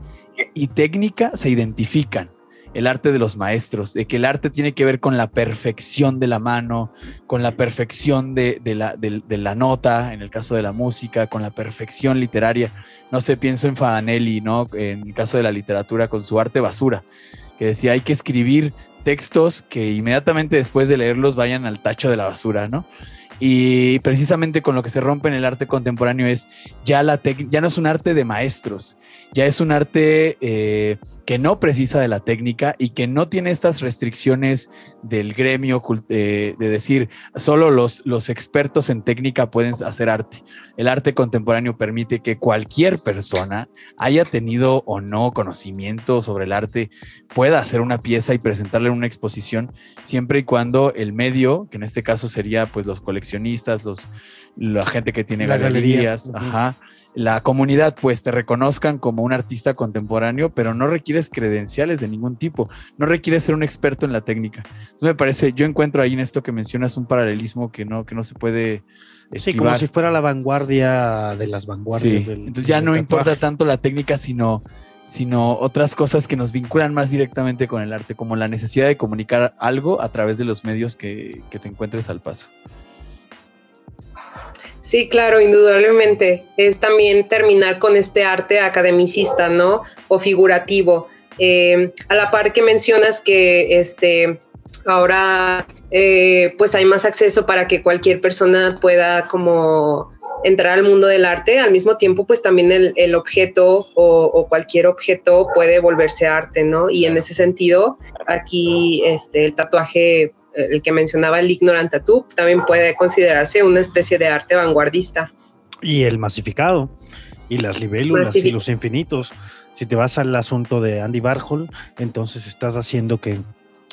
y técnica se identifican. El arte de los maestros, de que el arte tiene que ver con la perfección de la mano, con la perfección de, de, la, de, de la nota, en el caso de la música, con la perfección literaria. No sé, pienso en Fadanelli, ¿no? En el caso de la literatura, con su arte basura, que decía, hay que escribir textos que inmediatamente después de leerlos vayan al tacho de la basura, ¿no? Y precisamente con lo que se rompe en el arte contemporáneo es ya la tec- ya no es un arte de maestros, ya es un arte eh, que no precisa de la técnica y que no tiene estas restricciones del gremio eh, de decir solo los, los expertos en técnica pueden hacer arte. El arte contemporáneo permite que cualquier persona, haya tenido o no conocimiento sobre el arte, pueda hacer una pieza y presentarla en una exposición, siempre y cuando el medio, que en este caso sería pues los coleccionistas, los, la gente que tiene la galerías, galería. Ajá, la comunidad, pues te reconozcan como un artista contemporáneo, pero no requieres credenciales de ningún tipo, no requieres ser un experto en la técnica. Entonces me parece, yo encuentro ahí en esto que mencionas un paralelismo que no, que no se puede esquivar. Sí, como si fuera la vanguardia de las vanguardias. Sí. Del, entonces ya del no tatuaje. Importa tanto la técnica, sino, sino otras cosas que nos vinculan más directamente con el arte, como la necesidad de comunicar algo a través de los medios que, que te encuentres al paso. Sí, claro, indudablemente. Es también terminar con este arte academicista, ¿no? O figurativo. Eh, a la par que mencionas que este, ahora eh, pues hay más acceso para que cualquier persona pueda como entrar al mundo del arte, al mismo tiempo pues también el, el objeto o, o cualquier objeto puede volverse arte, ¿no? Y en ese sentido, aquí este, el tatuaje... el que mencionaba el ignorant tattoo, también puede considerarse una especie de arte vanguardista. Y el masificado, y las libélulas, Masific- y los infinitos. Si te vas al asunto de Andy Warhol, entonces estás haciendo que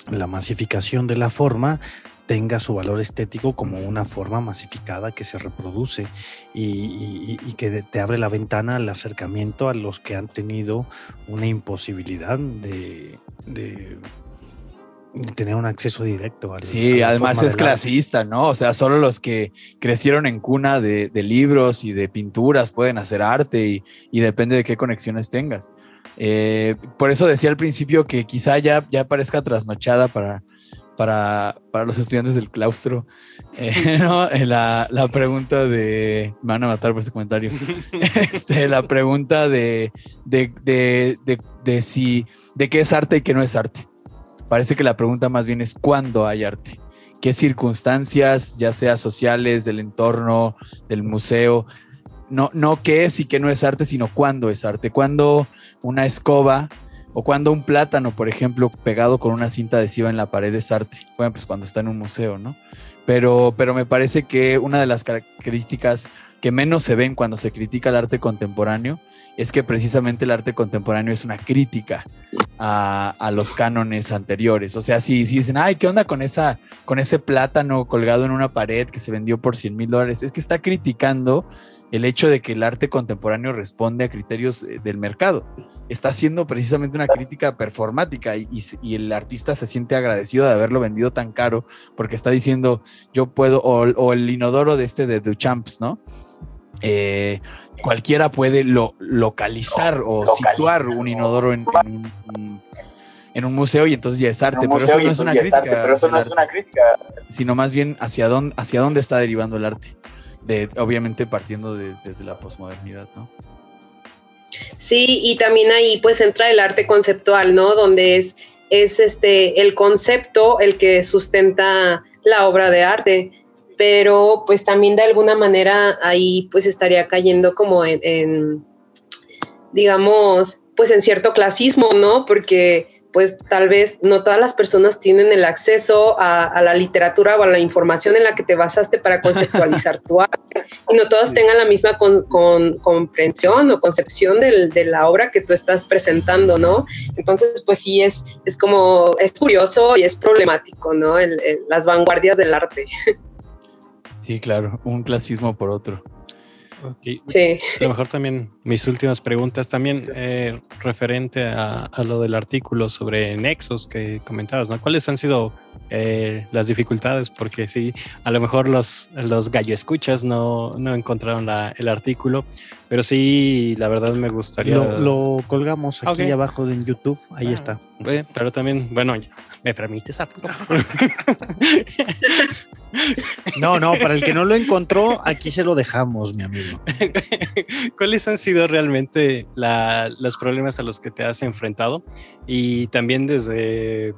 la masificación de la forma tenga su valor estético como una forma masificada que se reproduce y, y, y que te abre la ventana al acercamiento a los que han tenido una imposibilidad de... de tener un acceso directo. Al, sí, además es clasista, ¿no? O sea, solo los que crecieron en cuna de, de libros y de pinturas pueden hacer arte y, y depende de qué conexiones tengas. Eh, por eso decía al principio que quizá ya, ya parezca trasnochada para, para, para los estudiantes del claustro, eh, ¿no? La, la pregunta de... Me van a matar por ese comentario. Este, la pregunta de, de, de, de, de, si, de qué es arte y qué no es arte. Parece que la pregunta más bien es ¿cuándo hay arte? ¿Qué circunstancias, ya sea sociales, del entorno, del museo? No, no qué es y qué no es arte, sino cuándo es arte. ¿Cuándo una escoba o cuándo un plátano, por ejemplo, pegado con una cinta adhesiva en la pared es arte? Bueno, pues cuando está en un museo, ¿no? Pero, pero me parece que una de las características que menos se ven cuando se critica el arte contemporáneo es que precisamente el arte contemporáneo es una crítica a, a los cánones anteriores. O sea, si, si dicen, ay, ¿qué onda con, esa, con ese plátano colgado en una pared que se vendió por cien mil dólares? Es que está criticando el hecho de que el arte contemporáneo responde a criterios del mercado. Está haciendo precisamente una crítica performática y, y, y el artista se siente agradecido de haberlo vendido tan caro porque está diciendo, yo puedo, o, o el inodoro de este de Duchamps, ¿no? Eh, cualquiera puede lo, localizar o localizar, situar un inodoro en, en, un, en un museo y entonces ya es arte, pero eso no es una crítica, arte, pero eso no es una crítica, sino más bien hacia dónde hacia dónde está derivando el arte, de obviamente partiendo de, desde la posmodernidad, ¿no? Sí, y también ahí pues entra el arte conceptual, ¿no? Donde es es este el concepto el que sustenta la obra de arte, pero pues también de alguna manera ahí pues estaría cayendo como en, en digamos, pues en cierto clasismo, ¿no? Porque pues tal vez no todas las personas tienen el acceso a, a la literatura o a la información en la que te basaste para conceptualizar tu arte, y no todas sí. tengan la misma con, con, comprensión o concepción del, de la obra que tú estás presentando, ¿no? Entonces, pues sí, es, es como, es curioso y es problemático, ¿no? El, el, las vanguardias del arte. Sí, claro, un clasismo por otro. Okay. Sí. A lo mejor también mis últimas preguntas también eh, referente a, a lo del artículo sobre Nexus que comentabas, ¿no? ¿Cuáles han sido eh, las dificultades? Porque sí, a lo mejor los, los gallo escuchas no, no encontraron la, el artículo, pero sí, la verdad me gustaría... Lo, lo colgamos aquí okay. abajo en YouTube, ahí ah, está. Eh, pero también, bueno, ¿me permites algo? No, no, para el que no lo encontró, aquí se lo dejamos, mi amigo. ¿Cuáles han sido realmente la, los problemas a los que te has enfrentado? Y también desde,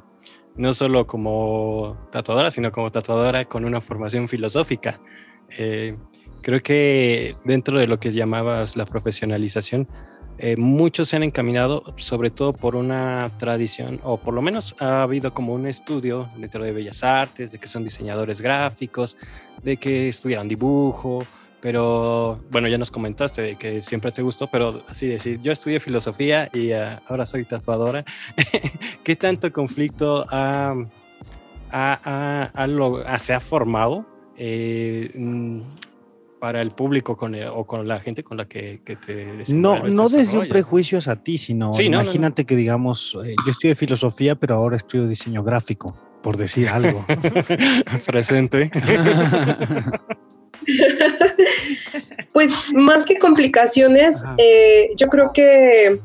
no solo como tatuadora, sino como tatuadora con una formación filosófica. Eh, creo que dentro de lo que llamabas la profesionalización, eh, muchos se han encaminado sobre todo por una tradición, o por lo menos ha habido como un estudio dentro de Bellas Artes, de que son diseñadores gráficos, de que estudiaron dibujo, pero bueno, ya nos comentaste de que siempre te gustó, pero así decir, yo estudié filosofía y uh, ahora soy tatuadora. ¿Qué tanto conflicto ha, ha, ha, ha, se ha formado eh, para el público con el, o con la gente con la que, que te... No, no desde un prejuicio a ti, sino sí, imagínate no, no. que digamos, eh, yo estudié filosofía, pero ahora estudio diseño gráfico, por decir algo. Presente. Pues más que complicaciones, eh, yo creo que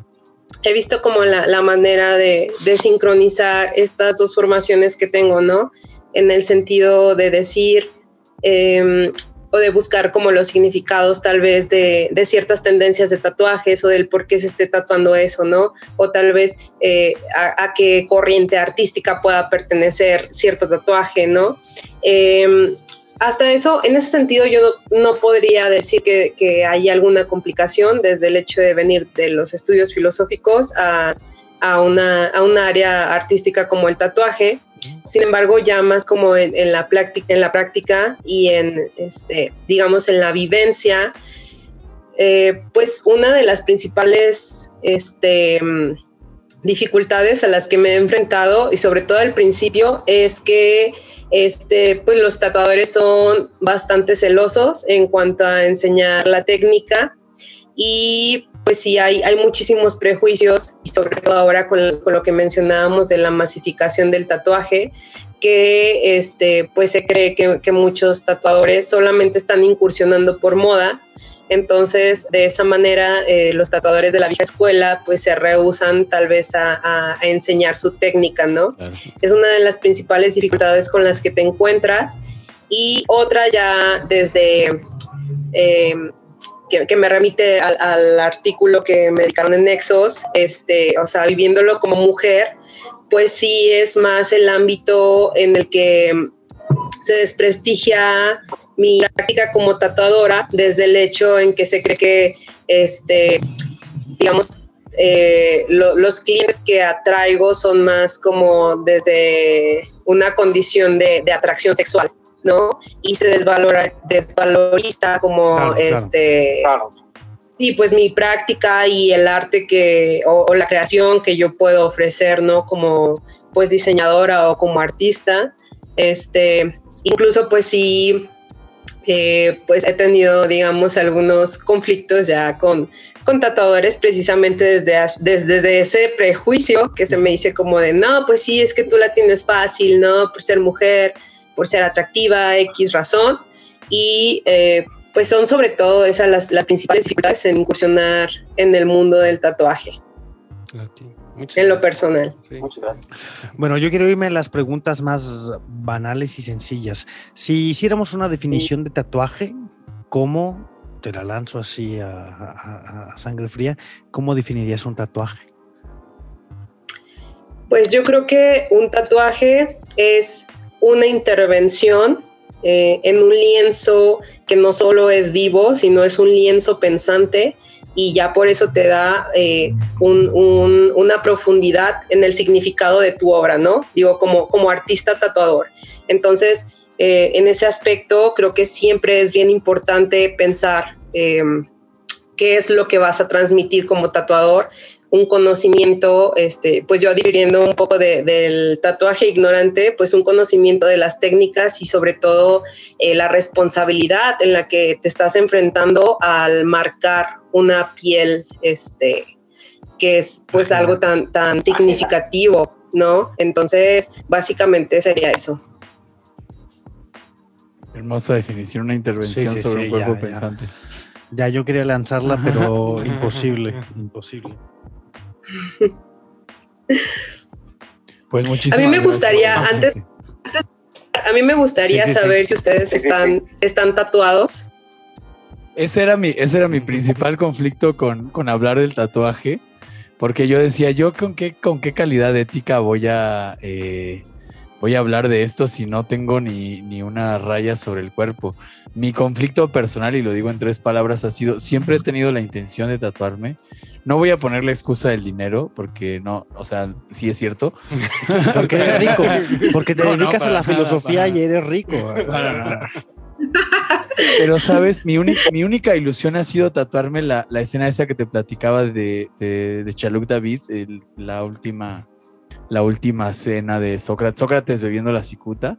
he visto como la, la manera de, de sincronizar estas dos formaciones que tengo, ¿no? En el sentido de decir... Eh, o de buscar como los significados tal vez de, de ciertas tendencias de tatuajes o del por qué se esté tatuando eso, ¿no? O tal vez eh, a, a qué corriente artística pueda pertenecer cierto tatuaje, ¿no? Eh, hasta eso, en ese sentido yo no, no podría decir que, que hay alguna complicación desde el hecho de venir de los estudios filosóficos a, a, una, a una área artística como el tatuaje. Sin embargo, ya más como en, en la práctica, en la práctica y en, este, digamos, en la vivencia, eh, pues una de las principales este, dificultades a las que me he enfrentado, y sobre todo al principio, es que este, pues los tatuadores son bastante celosos en cuanto a enseñar la técnica, y pues sí, hay, hay muchísimos prejuicios, y sobre todo ahora con, con lo que mencionábamos de la masificación del tatuaje, que este, pues se cree que, que muchos tatuadores solamente están incursionando por moda. Entonces, de esa manera, eh, los tatuadores de la vieja escuela pues se rehúsan tal vez a, a, a enseñar su técnica, ¿no? Claro. Es una de las principales dificultades con las que te encuentras. Y otra ya desde... Eh, Que, que me remite al, al artículo que me dedicaron en Nexus, este, o sea, viviéndolo como mujer, pues sí es más el ámbito en el que se desprestigia mi práctica como tatuadora desde el hecho en que se cree que, este, digamos, eh, lo, los clientes que atraigo son más como desde una condición de, de atracción sexual, ¿no? Y se desvalora, desvaloriza como claro, este claro. y pues mi práctica y el arte que o, o la creación que yo puedo ofrecer, ¿no? Como pues diseñadora o como artista, este incluso pues sí eh, pues he tenido digamos algunos conflictos ya con con tatuadores precisamente desde, desde, desde ese prejuicio que se me dice como de no, pues sí, es que tú la tienes fácil, ¿no? Por ser mujer, por ser atractiva, X razón, y eh, pues son sobre todo esas las, las principales dificultades en incursionar en el mundo del tatuaje. Okay. Muchas en gracias. Lo personal. Sí. Muchas gracias. Bueno, yo quiero irme a las preguntas más banales y sencillas. Si hiciéramos una definición de tatuaje, ¿cómo, te la lanzo así a, a, a sangre fría, cómo definirías un tatuaje? Pues yo creo que un tatuaje es una intervención eh, en un lienzo que no solo es vivo, sino es un lienzo pensante, y ya por eso te da eh, un, un, una profundidad en el significado de tu obra, ¿no? Digo, como, como artista tatuador. Entonces, eh, en ese aspecto, creo que siempre es bien importante pensar eh, qué es lo que vas a transmitir como tatuador, un conocimiento, este, pues yo adhiriendo un poco de, del tatuaje ignorante, pues un conocimiento de las técnicas y sobre todo eh, la responsabilidad en la que te estás enfrentando al marcar una piel, este, que es pues algo tan, tan significativo, ¿no? Entonces, básicamente sería eso. Hermosa definición, una intervención sí, sí, sobre sí, un cuerpo ya, pensante. Ya. ya yo quería lanzarla, pero imposible, imposible. Pues muchísimas a mí me gustaría gracias. antes, antes a mí me gustaría sí, sí, saber sí. si ustedes están, están tatuados. Ese era mi, ese era mi principal conflicto con, con hablar del tatuaje, porque yo decía, yo con qué, con qué calidad ética voy a eh, voy a hablar de esto si no tengo ni, ni una raya sobre el cuerpo. Mi conflicto personal, y lo digo en tres palabras, ha sido, siempre he tenido la intención de tatuarme. No voy a poner la excusa del dinero, porque no, o sea, sí es cierto. Porque eres rico, porque te no, dedicas no, a la nada, filosofía y eres rico. Para nada. Pero, ¿sabes? Mi, única, mi única ilusión ha sido tatuarme la, la escena esa que te platicaba de, de, de Chaluk David, el, la última... la última cena de Sócrates, Sócrates bebiendo la cicuta,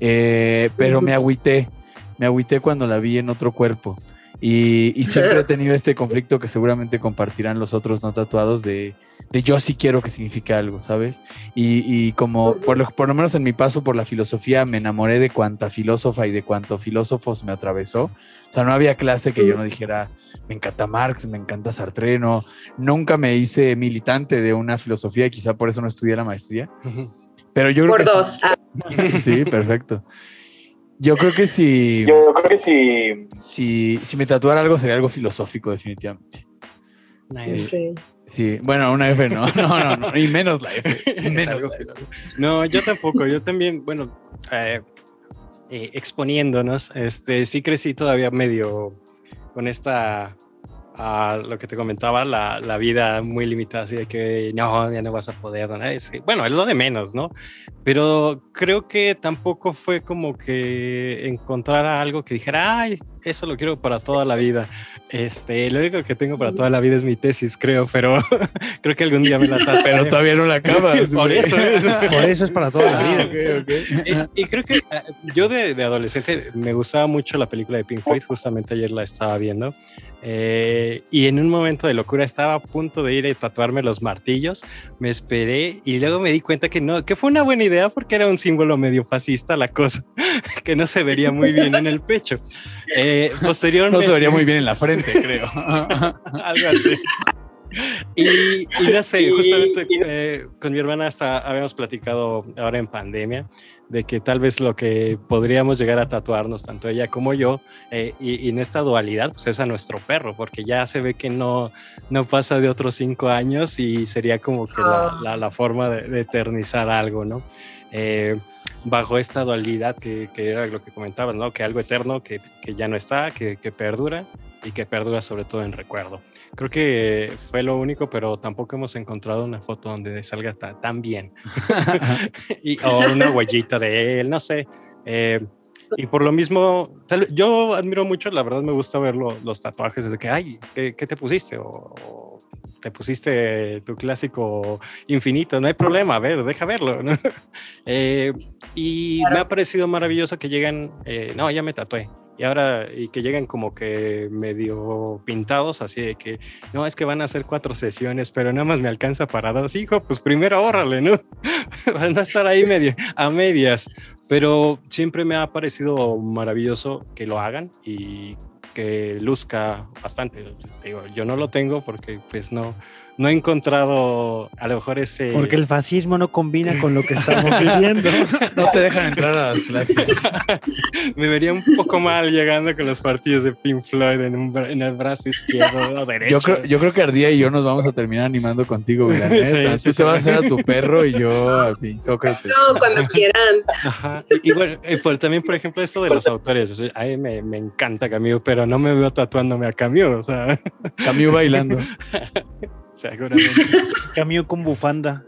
eh, pero me agüité, me agüité cuando la vi en otro cuerpo, y, y siempre he tenido este conflicto que seguramente compartirán los otros no tatuados de, de yo sí quiero que signifique algo, ¿sabes? Y, y como, por lo, por lo menos en mi paso por la filosofía, me enamoré de cuanta filósofa y de cuantos filósofos me atravesó, o sea, no había clase que yo no dijera, me encanta Marx, me encanta Sartre, no, nunca me hice militante de una filosofía, y quizá por eso no estudié la maestría, pero yo creo por que dos. Sí, sí, perfecto. Yo creo que si... Yo creo que si... Si, si me tatuara algo, sería algo filosófico, definitivamente. Una sí, F. Sí, bueno, una F no, no, no, no, y menos la F. Menos algo filosófico. No, yo tampoco, yo también, bueno, eh, eh, exponiéndonos, este, sí crecí todavía medio con esta... Uh, lo que te comentaba, la, la vida muy limitada, así de que no, ya no vas a poder, ¿no? Es, bueno, es lo de menos, ¿no? Pero creo que tampoco fue como que encontrara algo que dijera, ay, eso lo quiero para toda la vida. Este, lo único que tengo para toda la vida es mi tesis, creo, pero creo que algún día me la taparé. Pero todavía no la acabas. Por eso es, por eso es para toda la vida. Ah, okay, okay. Y, y creo que uh, yo de, de adolescente me gustaba mucho la película de Pink Floyd, justamente ayer la estaba viendo. Eh, y en un momento de locura estaba a punto de ir a tatuarme los martillos, me esperé y luego me di cuenta que no, que fue una buena idea porque era un símbolo medio fascista la cosa, que no se vería muy bien en el pecho, eh, posteriormente no se vería muy bien en la frente, creo. Algo así. Y, y no sé, justamente eh, con mi hermana hasta habíamos platicado ahora en pandemia de que tal vez lo que podríamos llegar a tatuarnos tanto ella como yo, eh, y, y en esta dualidad pues es a nuestro perro, porque ya se ve que no, no pasa de otros cinco años y sería como que la, la, la forma de, de eternizar algo, ¿no? Eh, bajo esta dualidad que, que era lo que comentabas, ¿no? Que algo eterno que, que ya no está, que, que perdura y que perdura sobre todo en recuerdo. Creo que fue lo único, pero tampoco hemos encontrado una foto donde salga tan, tan bien. y, o una huellita de él, no sé. Eh, y por lo mismo, tal, yo admiro mucho, la verdad me gusta ver lo, los tatuajes, desde que, ay, ¿qué, qué te pusiste? O, o te pusiste tu clásico infinito, no hay problema, a ver, deja verlo, ¿no? eh, y claro. Me ha parecido maravilloso que llegan, eh, no, ya me tatué. Y ahora, y que llegan como que medio pintados, así de que, no, es que van a hacer cuatro sesiones, pero nada más me alcanza para dos. Hijo, pues primero ahórrale, ¿no? Van a estar ahí medio, a medias. Pero siempre me ha parecido maravilloso que lo hagan y que luzca bastante. Digo, yo no lo tengo porque pues no, no he encontrado a lo mejor ese... Porque el fascismo no combina con lo que estamos viviendo. No te dejan entrar a las clases. Me vería un poco mal llegando con los partidos de Pink Floyd en, un, en el brazo izquierdo o derecho. Yo creo, yo creo que Ardilla y yo nos vamos a terminar animando contigo, Vilán. Sí, tú sí, te sí. vas a hacer a tu perro y yo a mi Sócrates. No, cuando quieran. Ajá. Y, y bueno, eh, pues, también, por ejemplo, esto de los autores. A mí me, me encanta Camus, pero no me veo tatuándome a Camus, o sea... Camus bailando. Seguramente. Camus con bufanda.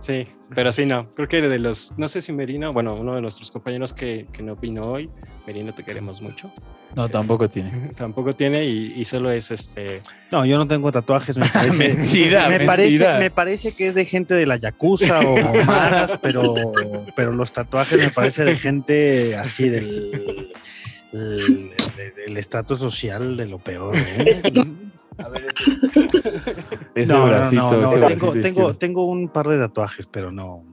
Sí, pero sí, no. Creo que de los... No sé si Merino... Bueno, uno de nuestros compañeros que, que no opinó hoy. Merino, te queremos mucho. No, tampoco tiene. Tampoco tiene y, y solo es este... No, yo no tengo tatuajes, me parece. mentira, me mentira. Parece, me parece que es de gente de la yakuza o, o maras, pero, pero los tatuajes me parece de gente así del... El, el, el estatus social de lo peor, ¿eh? A ver, ese, ese no, bracito, no, no, ese no, bracito tengo, tengo, tengo un par de tatuajes, pero no.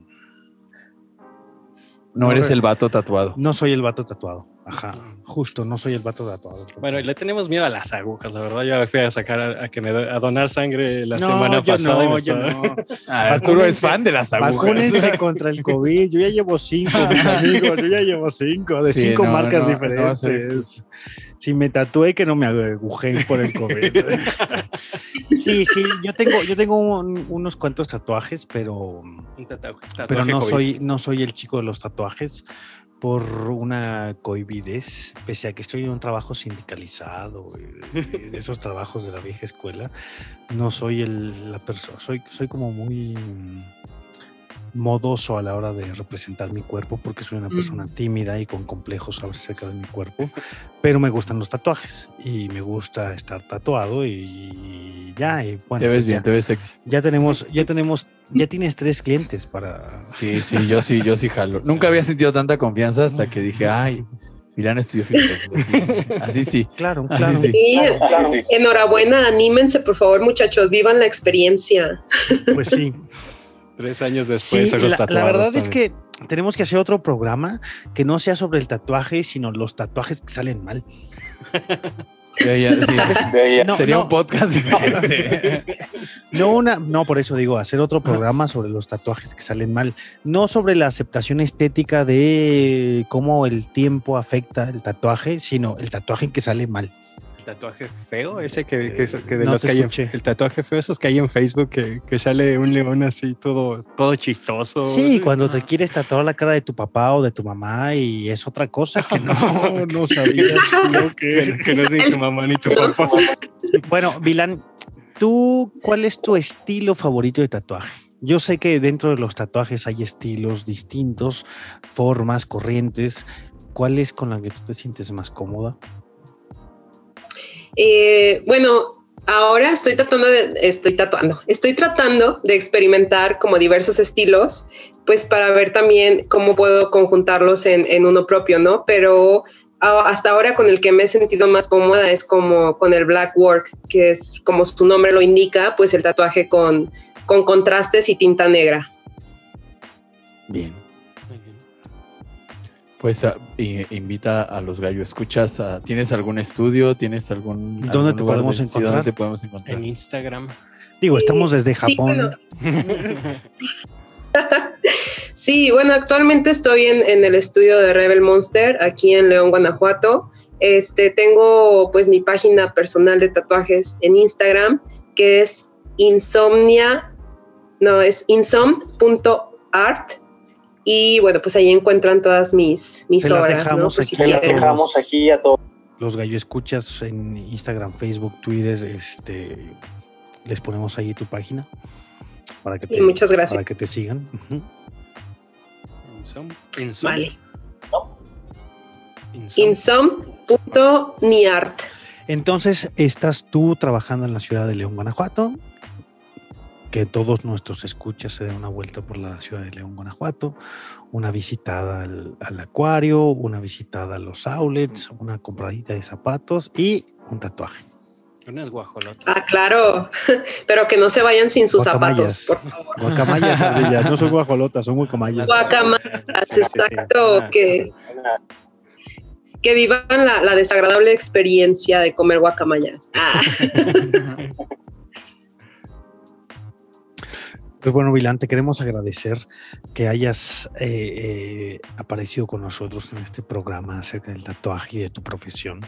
No, no eres el vato tatuado. No soy el vato tatuado. Ajá, justo, no soy el vato tatuado. Bueno, y le tenemos miedo a las agujas, la verdad. Yo fui a sacar a, a que me do, a donar sangre la no, semana pasada. No, yo no. Ah, Arturo es fan de las agujas. Vacúnense contra el COVID. Yo ya llevo cinco, mis amigos. Yo ya llevo cinco, de sí, cinco no, marcas no, diferentes. No si me tatué, que no me agujen por el COVID. Sí, sí, yo tengo, yo tengo un, unos cuantos tatuajes, pero, tatuaje, tatuaje pero no, soy, no soy el chico de los tatuajes. Por una cohibidez, pese a que estoy en un trabajo sindicalizado, de esos trabajos de la vieja escuela, no soy el, la persona, soy, soy como muy modoso a la hora de representar mi cuerpo, porque soy una persona tímida y con complejos acerca de mi cuerpo, pero me gustan los tatuajes y me gusta estar tatuado y ya. Y bueno, te ves ya, bien, te ves sexy. Ya tenemos, ya tenemos, ya tienes tres clientes para... Sí, sí, yo sí, yo sí jalo. Nunca había sentido tanta confianza hasta que dije, ay... Vilán estudió filosofía. Así sí. Claro, claro. Así sí. Sí, claro, claro. Enhorabuena, anímense, por favor, muchachos, vivan la experiencia. Pues sí. Tres años después. Sí, los la, la verdad también. Es que tenemos que hacer otro programa que no sea sobre el tatuaje, sino los tatuajes que salen mal. Ya, ya, sí, no, sería no, un podcast diferente. No, una, no, por eso digo, hacer otro programa sobre los tatuajes que salen mal, no sobre la aceptación estética de cómo el tiempo afecta el tatuaje, sino el tatuaje que sale mal. Tatuaje feo, ese que, que, que de no los que hay en, el tatuaje feo, esos que hay en Facebook que, que sale un león así todo, todo chistoso. Sí, ¿sí? Cuando ah. te quieres tatuar la cara de tu papá o de tu mamá y es otra cosa que no, no, no sabías no, que, que no es ni tu mamá ni tu papá. Bueno, Vilán, ¿tú cuál es tu estilo favorito de tatuaje? Yo sé que dentro de los tatuajes hay estilos distintos, formas, corrientes. ¿Cuál es con la que tú te sientes más cómoda? Eh, bueno, ahora estoy tratando, de, estoy tatuando, estoy tratando de experimentar como diversos estilos, pues para ver también cómo puedo conjuntarlos en, en uno propio, ¿no? Pero hasta ahora con el que me he sentido más cómoda es como con el black work, que es como su nombre lo indica, pues el tatuaje con, con contrastes y tinta negra. Bien. Pues a, y, invita a los gallo escuchas. A, ¿Tienes algún estudio? ¿Tienes algún? ¿Dónde, algún te, podemos encontrar? ¿Dónde te podemos encontrar? En Instagram. Digo, sí, estamos desde Japón. Sí, bueno, sí, bueno actualmente estoy en, en el estudio de Rebel Monster, aquí en León, Guanajuato. Este, tengo pues mi página personal de tatuajes en Instagram, que es insomnia, no, es insom punto art. Y bueno, pues ahí encuentran todas mis, mis obras. Las dejamos, ¿no? Aquí, si las dejamos aquí a todos. Los gallo escuchas en Instagram, Facebook, Twitter, este, les ponemos ahí tu página para que te, muchas gracias. Para que te sigan. Uh-huh. Insom, insom. Vale. Insom punto niart. Entonces, estás tú trabajando en la ciudad de León, Guanajuato. Que todos nuestros escuchas se den una vuelta por la ciudad de León, Guanajuato, una visitada al, al acuario, una visitada a los outlets, una compradita de zapatos y un tatuaje. Unas guajolotas. Ah, claro, pero que no se vayan sin sus zapatos, por favor. Guacamayas, Adrián, no son guajolotas, son guacamayas. Guacamayas, exacto, que... que vivan la, la desagradable experiencia de comer guacamayas. Ah. Pues bueno, Vilán, te queremos agradecer que hayas eh, eh, aparecido con nosotros en este programa acerca del tatuaje y de tu profesión,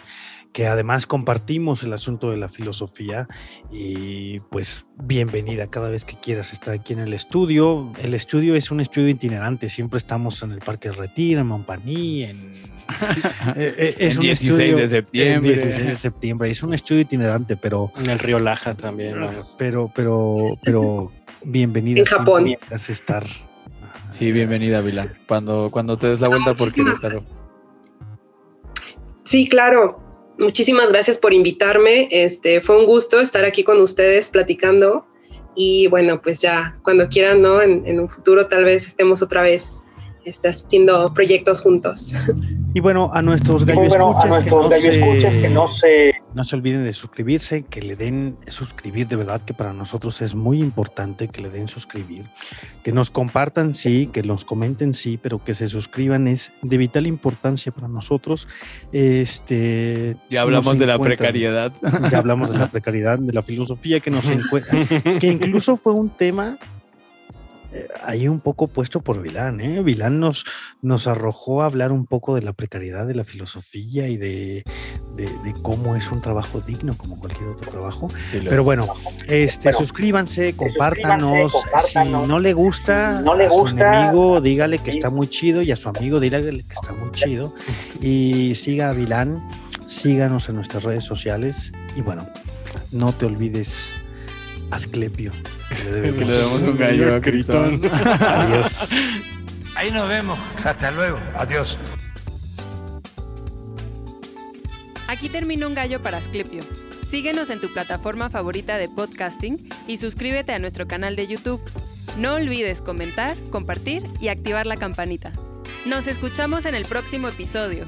que además compartimos el asunto de la filosofía, y pues bienvenida cada vez que quieras estar aquí en el estudio. El estudio es un estudio itinerante, siempre estamos en el Parque Retiro, en Montpaní, en eh, es el dieciséis, estudio, de septiembre. El dieciséis de septiembre, es un estudio itinerante, pero... En el Río Laja también, vamos. Pero, pero, pero... Bienvenida. En Japón. Bienvenidas a estar. Sí, bienvenida, Vilán. Cuando, cuando te des la vuelta, no, por Querétaro. Sí, claro. Muchísimas gracias por invitarme. Este, fue un gusto estar aquí con ustedes platicando. Y bueno, pues ya cuando quieran, ¿no? En, en un futuro tal vez estemos otra vez este, haciendo proyectos juntos. Y bueno, a nuestros gallo bueno, escuchas, a nuestros que, gallo no escuchas se, que no se... No se olviden de suscribirse, que le den suscribir, de verdad que para nosotros es muy importante que le den suscribir, que nos compartan, sí, que nos comenten, sí, pero que se suscriban es de vital importancia para nosotros. Este, ya hablamos de la precariedad. Ya hablamos de la precariedad, de la filosofía que nos encuentra, que incluso fue un tema... ahí un poco puesto por Vilán, ¿eh? Vilán nos, nos arrojó a hablar un poco de la precariedad de la filosofía y de, de, de cómo es un trabajo digno como cualquier otro trabajo. Sí, pero es. bueno, este, bueno, suscríbanse, compártanos. compártanos. Si no le gusta, si no le gusta a su enemigo, dígale que está muy chido, y a su amigo, dígale que está muy chido. Y siga a Vilán, síganos en nuestras redes sociales. Y bueno, no te olvides, Asclepio. Que le debemos, que le debemos un gallo a Critón. Adiós. Ahí nos vemos. Hasta luego. Adiós. Aquí termina Un gallo para Asclepio. Síguenos en tu plataforma favorita de podcasting y suscríbete a nuestro canal de YouTube. No olvides comentar, compartir y activar la campanita. Nos escuchamos en el próximo episodio.